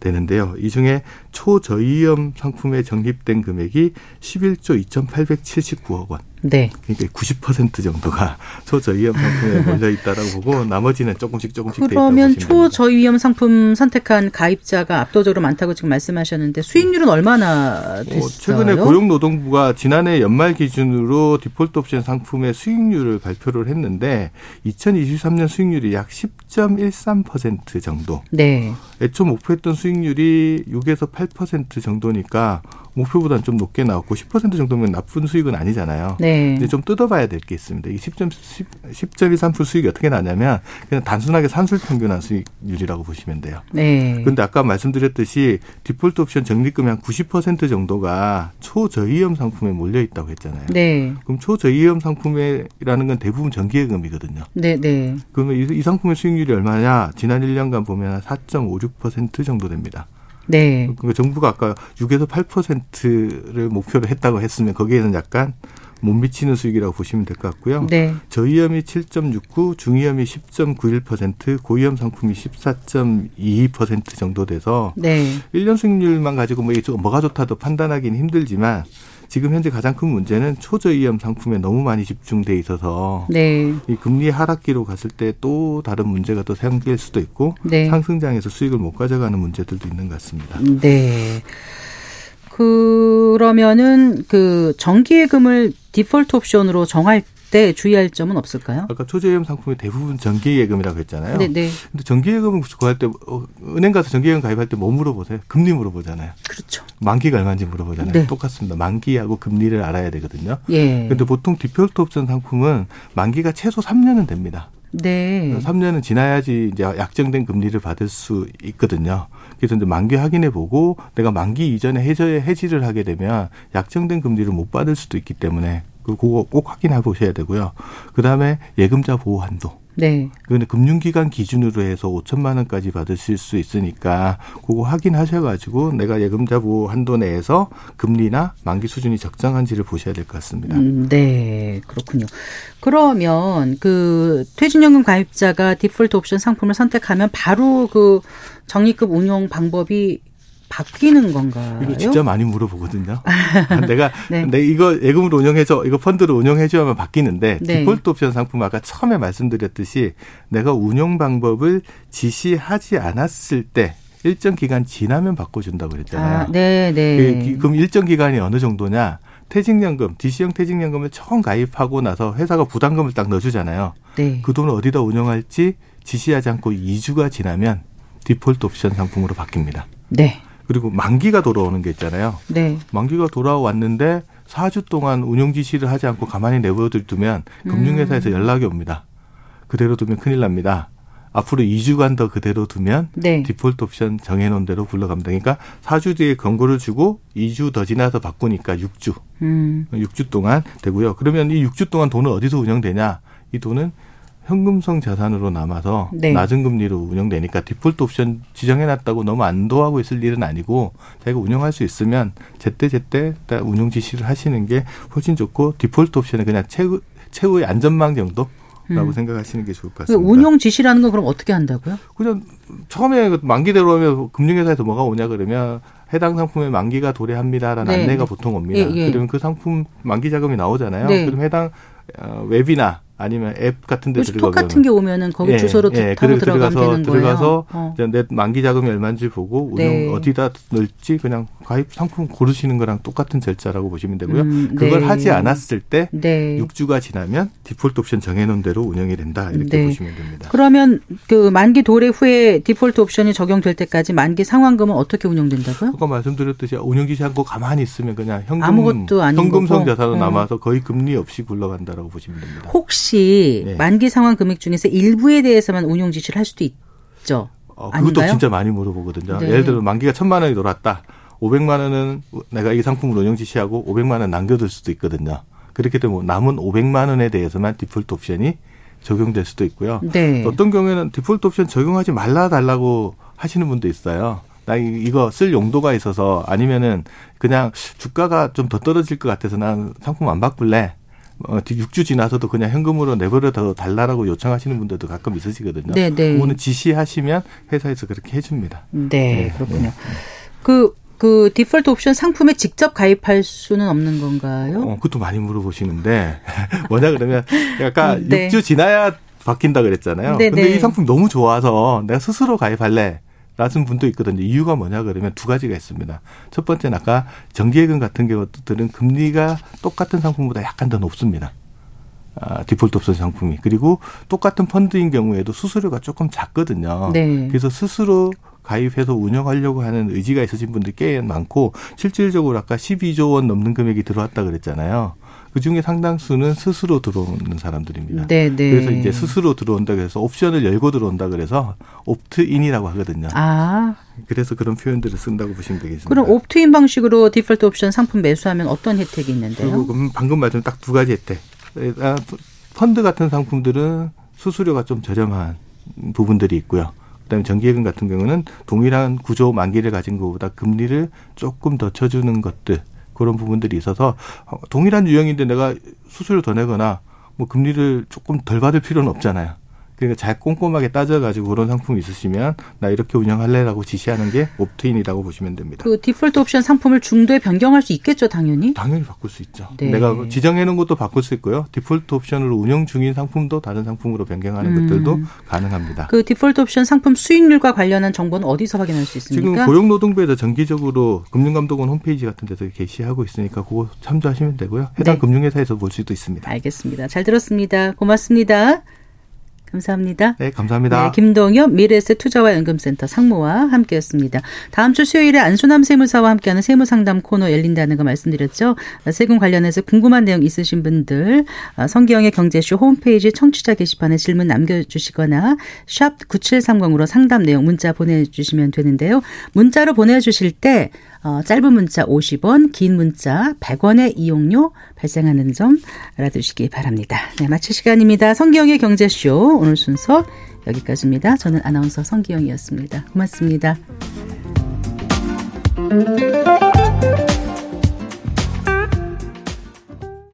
되는데요. 이 중에 초저위험 상품에 적립된 금액이 십일조 이천팔백칠십구억 원. 네. 그러니까 구십 퍼센트 정도가 초저위험 상품에 몰려 있다라고 보고 나머지는 조금씩 조금씩 돼 있다고 보시면 됩니다. 그러면 초저위험 상품 선택한 가입자가 압도적으로 많다고 지금 말씀하셨는데 수익률은 얼마나 됐어요? 어, 최근에 고용노동부가 지난해 연말 기준으로 디폴트 옵션 상품의 수익률을 발표를 했는데 이천이십삼 년 수익률이 약 십 점 일삼 퍼센트 정도. 네. 애초 목표했던 수익률이 육에서 팔 퍼센트 정도니까 목표보다는 좀 높게 나왔고 십 퍼센트 정도면 나쁜 수익은 아니잖아요. 네. 이제 좀 뜯어봐야 될 게 있습니다. 이 십 점 일삼 퍼센트 수익이 어떻게 나냐면 그냥 단순하게 산술평균한 수익률이라고 보시면 돼요. 네. 그런데 아까 말씀드렸듯이 디폴트 옵션 적립금의 한 구십 퍼센트 정도가 초저위험 상품에 몰려 있다고 했잖아요. 네. 그럼 초저위험 상품이라는 건 대부분 정기예금이거든요. 네, 네. 그러면 이, 이 상품의 수익률이 얼마냐? 지난 일 년간 보면 사 점 오육 퍼센트 정도 됩니다. 네. 그러니까 정부가 아까 육에서 팔 퍼센트를 목표로 했다고 했으면 거기에는 약간 못 미치는 수익이라고 보시면 될 것 같고요. 네. 저위험이 칠 점 육구, 중위험이 십 점 구일 퍼센트, 고위험 상품이 십사 점 이이 퍼센트 정도 돼서 네. 일 년 수익률만 가지고 뭐 이게 뭐가 좋다도 판단하기는 힘들지만 지금 현재 가장 큰 문제는 초저위험 상품에 너무 많이 집중돼 있어서 네. 이 금리 하락기로 갔을 때 또 다른 문제가 또 생길 수도 있고 네. 상승장에서 수익을 못 가져가는 문제들도 있는 것 같습니다. 네. 그러면은 그 정기예금을 디폴트 옵션으로 정할 때 주의할 점은 없을까요? 아까 초저위험 상품이 대부분 정기예금이라고 했잖아요. 네, 네. 근데 정기예금은 구할 때 은행 가서 정기예금 가입할 때 뭐 물어보세요? 금리 물어보잖아요. 그렇죠. 만기가 얼마인지 물어보잖아요. 네. 똑같습니다. 만기하고 금리를 알아야 되거든요. 예. 근데 보통 디폴트 옵션 상품은 만기가 최소 삼 년은 됩니다. 네. 삼 년은 지나야지 이제 약정된 금리를 받을 수 있거든요. 그래서 이제 만기 확인해 보고 내가 만기 이전에 해저에 해지를 하게 되면 약정된 금리를 못 받을 수도 있기 때문에 그거 꼭 확인해 보셔야 되고요. 그다음에 예금자 보호 한도. 네. 그런데 금융기관 기준으로 해서 오천만 원까지 받으실 수 있으니까 그거 확인하셔가지고 내가 예금자 보호 한도 내에서 금리나 만기 수준이 적정한지를 보셔야 될 것 같습니다. 음, 네, 그렇군요. 그러면 그 퇴직연금 가입자가 디폴트 옵션 상품을 선택하면 바로 그 적립금 운용 방법이 바뀌는 건가요? 이거 진짜 많이 물어보거든요. 내가 네. 내 이거 예금으로 운영해서 이거 펀드로 운영해줘야만 바뀌는데 네. 디폴트 옵션 상품 아까 처음에 말씀드렸듯이 내가 운영 방법을 지시하지 않았을 때 일정 기간 지나면 바꿔준다고 그랬잖아요. 아, 네, 네. 그럼 일정 기간이 어느 정도냐? 퇴직연금, 디씨형 퇴직연금을 처음 가입하고 나서 회사가 부담금을 딱 넣어주잖아요. 네. 그 돈을 어디다 운영할지 지시하지 않고 이 주가 지나면 디폴트 옵션 상품으로 바뀝니다. 네. 그리고 만기가 돌아오는 게 있잖아요. 네. 만기가 돌아왔는데 사 주 동안 운용 지시를 하지 않고 가만히 내버려두면 금융회사에서 음. 연락이 옵니다. 그대로 두면 큰일 납니다. 앞으로 이 주간 더 그대로 두면 네. 디폴트 옵션 정해놓은 대로 굴러갑니다. 그러니까 사 주 뒤에 경고를 주고 이 주 더 지나서 바꾸니까 육 주. 음. 육 주 동안 되고요. 그러면 이 육 주 동안 돈은 어디서 운영되냐. 이 돈은 현금성 자산으로 남아서 네. 낮은 금리로 운영되니까 디폴트 옵션 지정해놨다고 너무 안도하고 있을 일은 아니고 자기가 운영할 수 있으면 제때제때 운영 지시를 하시는 게 훨씬 좋고 디폴트 옵션은 그냥 최후, 최후의 안전망 정도? 라고 음. 생각하시는 게 좋을 것 같습니다. 운용 지시라는 건 그럼 어떻게 한다고요? 그냥 처음에 만기대로 하면 금융회사에서 뭐가 오냐 그러면 해당 상품의 만기가 도래합니다라는 네. 안내가 보통 옵니다. 예, 예. 그러면 그 상품 만기 자금이 나오잖아요. 네. 그럼 해당 웹이나 아니면 앱 같은 데 들어가면. 톡 같은 게 오면은 거기 예, 주소로 예, 타고 들어가면 들어가서, 되는 들어가서 거예요. 들어가서 어. 내 만기 자금이 얼마인지 보고 운영 네. 어디다 넣을지 그냥 가입 상품 고르시는 거랑 똑같은 절차라고 보시면 되고요. 음, 그걸 네. 하지 않았을 때 네. 육 주가 지나면 디폴트 옵션 정해놓은 대로 운영이 된다. 이렇게 네. 보시면 됩니다. 그러면 그 만기 도래 후에 디폴트 옵션이 적용될 때까지 만기 상환금은 어떻게 운영된다고요? 아까 말씀드렸듯이 운영 지시하고 가만히 있으면 그냥 현금, 아무것도 아닌 현금성 자산으로 음. 남아서 거의 금리 없이 굴러간다라고 보시면 됩니다. 혹시 네. 만기 상환 금액 중에서 일부에 대해서만 운용 지시를 할 수도 있죠. 어, 그것도 아닌가요? 진짜 많이 물어보거든요. 네. 예를 들어 만기가 천만 원이 돌았다. 오백만 원은 내가 이 상품을 운용 지시하고 오백만 원 남겨둘 수도 있거든요. 그렇기 때문에 남은 오백만 원에 대해서만 디폴트 옵션이 적용될 수도 있고요. 네. 어떤 경우에는 디폴트 옵션 적용하지 말라 달라고 하시는 분도 있어요. 나 이거 쓸 용도가 있어서 아니면은 그냥 주가가 좀 더 떨어질 것 같아서 난 상품 안 바꿀래. 어, 육 주 지나서도 그냥 현금으로 내버려 달라라고 요청하시는 분들도 가끔 있으시거든요. 네네. 그거는 지시하시면 회사에서 그렇게 해줍니다. 네, 네. 그렇군요. 그, 그 디폴트 옵션 상품에 직접 가입할 수는 없는 건가요? 어, 그것도 많이 물어보시는데 뭐냐 그러면 약간 네. 육 주 지나야 바뀐다 그랬잖아요. 네네. 근데 이 상품 너무 좋아서 내가 스스로 가입할래. 라는 분도 있거든요. 이유가 뭐냐 그러면 두 가지가 있습니다. 첫 번째는 아까 정기예금 같은 경우들은 금리가 똑같은 상품보다 약간 더 높습니다. 아, 디폴트 옵션 상품이. 그리고 똑같은 펀드인 경우에도 수수료가 조금 작거든요. 네. 그래서 스스로 가입해서 운영하려고 하는 의지가 있으신 분들이 꽤 많고 실질적으로 아까 십이조 원 넘는 금액이 들어왔다 그랬잖아요. 그중에 상당수는 스스로 들어오는 사람들입니다. 네네. 그래서 이제 스스로 들어온다 그래서 옵션을 열고 들어온다 그래서 옵트인이라고 하거든요. 아. 그래서 그런 표현들을 쓴다고 보시면 되겠습니다. 그럼 옵트인 방식으로 디폴트 옵션 상품 매수하면 어떤 혜택이 있는데요? 방금 말씀 딱 두 가지 혜택. 펀드 같은 상품들은 수수료가 좀 저렴한 부분들이 있고요. 그다음에 정기예금 같은 경우는 동일한 구조 만기를 가진 것보다 금리를 조금 더 쳐주는 것들 그런 부분들이 있어서 동일한 유형인데 내가 수수료 더 내거나 뭐 금리를 조금 덜 받을 필요는 없잖아요. 그러니까 잘 꼼꼼하게 따져가지고 그런 상품이 있으시면 나 이렇게 운영할래라고 지시하는 게 옵트인이라고 보시면 됩니다. 그 디폴트 옵션 상품을 중도에 변경할 수 있겠죠, 당연히? 당연히 바꿀 수 있죠. 네. 내가 지정해놓은 것도 바꿀 수 있고요. 디폴트 옵션으로 운영 중인 상품도 다른 상품으로 변경하는 음. 것들도 가능합니다. 그 디폴트 옵션 상품 수익률과 관련한 정보는 어디서 확인할 수 있습니까? 지금 고용노동부에서 정기적으로 금융감독원 홈페이지 같은 데서 게시하고 있으니까 그거 참조하시면 되고요. 해당 네. 금융회사에서 볼 수도 있습니다. 알겠습니다. 잘 들었습니다. 고맙습니다. 감사합니다. 네, 감사합니다. 네, 김동엽 미래에셋 투자와 연금센터 상무와 함께했습니다. 다음 주 수요일에 안수남 세무사와 함께하는 세무상담 코너 열린다는 거 말씀드렸죠. 세금 관련해서 궁금한 내용 있으신 분들 성기영의 경제쇼 홈페이지 청취자 게시판에 질문 남겨주시거나 샵 구칠삼공으로 상담 내용 문자 보내주시면 되는데요. 문자로 보내주실 때 짧은 문자 오십 원, 긴 문자 백 원의 이용료 발생하는 점 알아두시기 바랍니다. 네, 마칠 시간입니다. 성기영의 경제쇼 오늘 순서 여기까지입니다. 저는 아나운서 성기영이었습니다. 고맙습니다.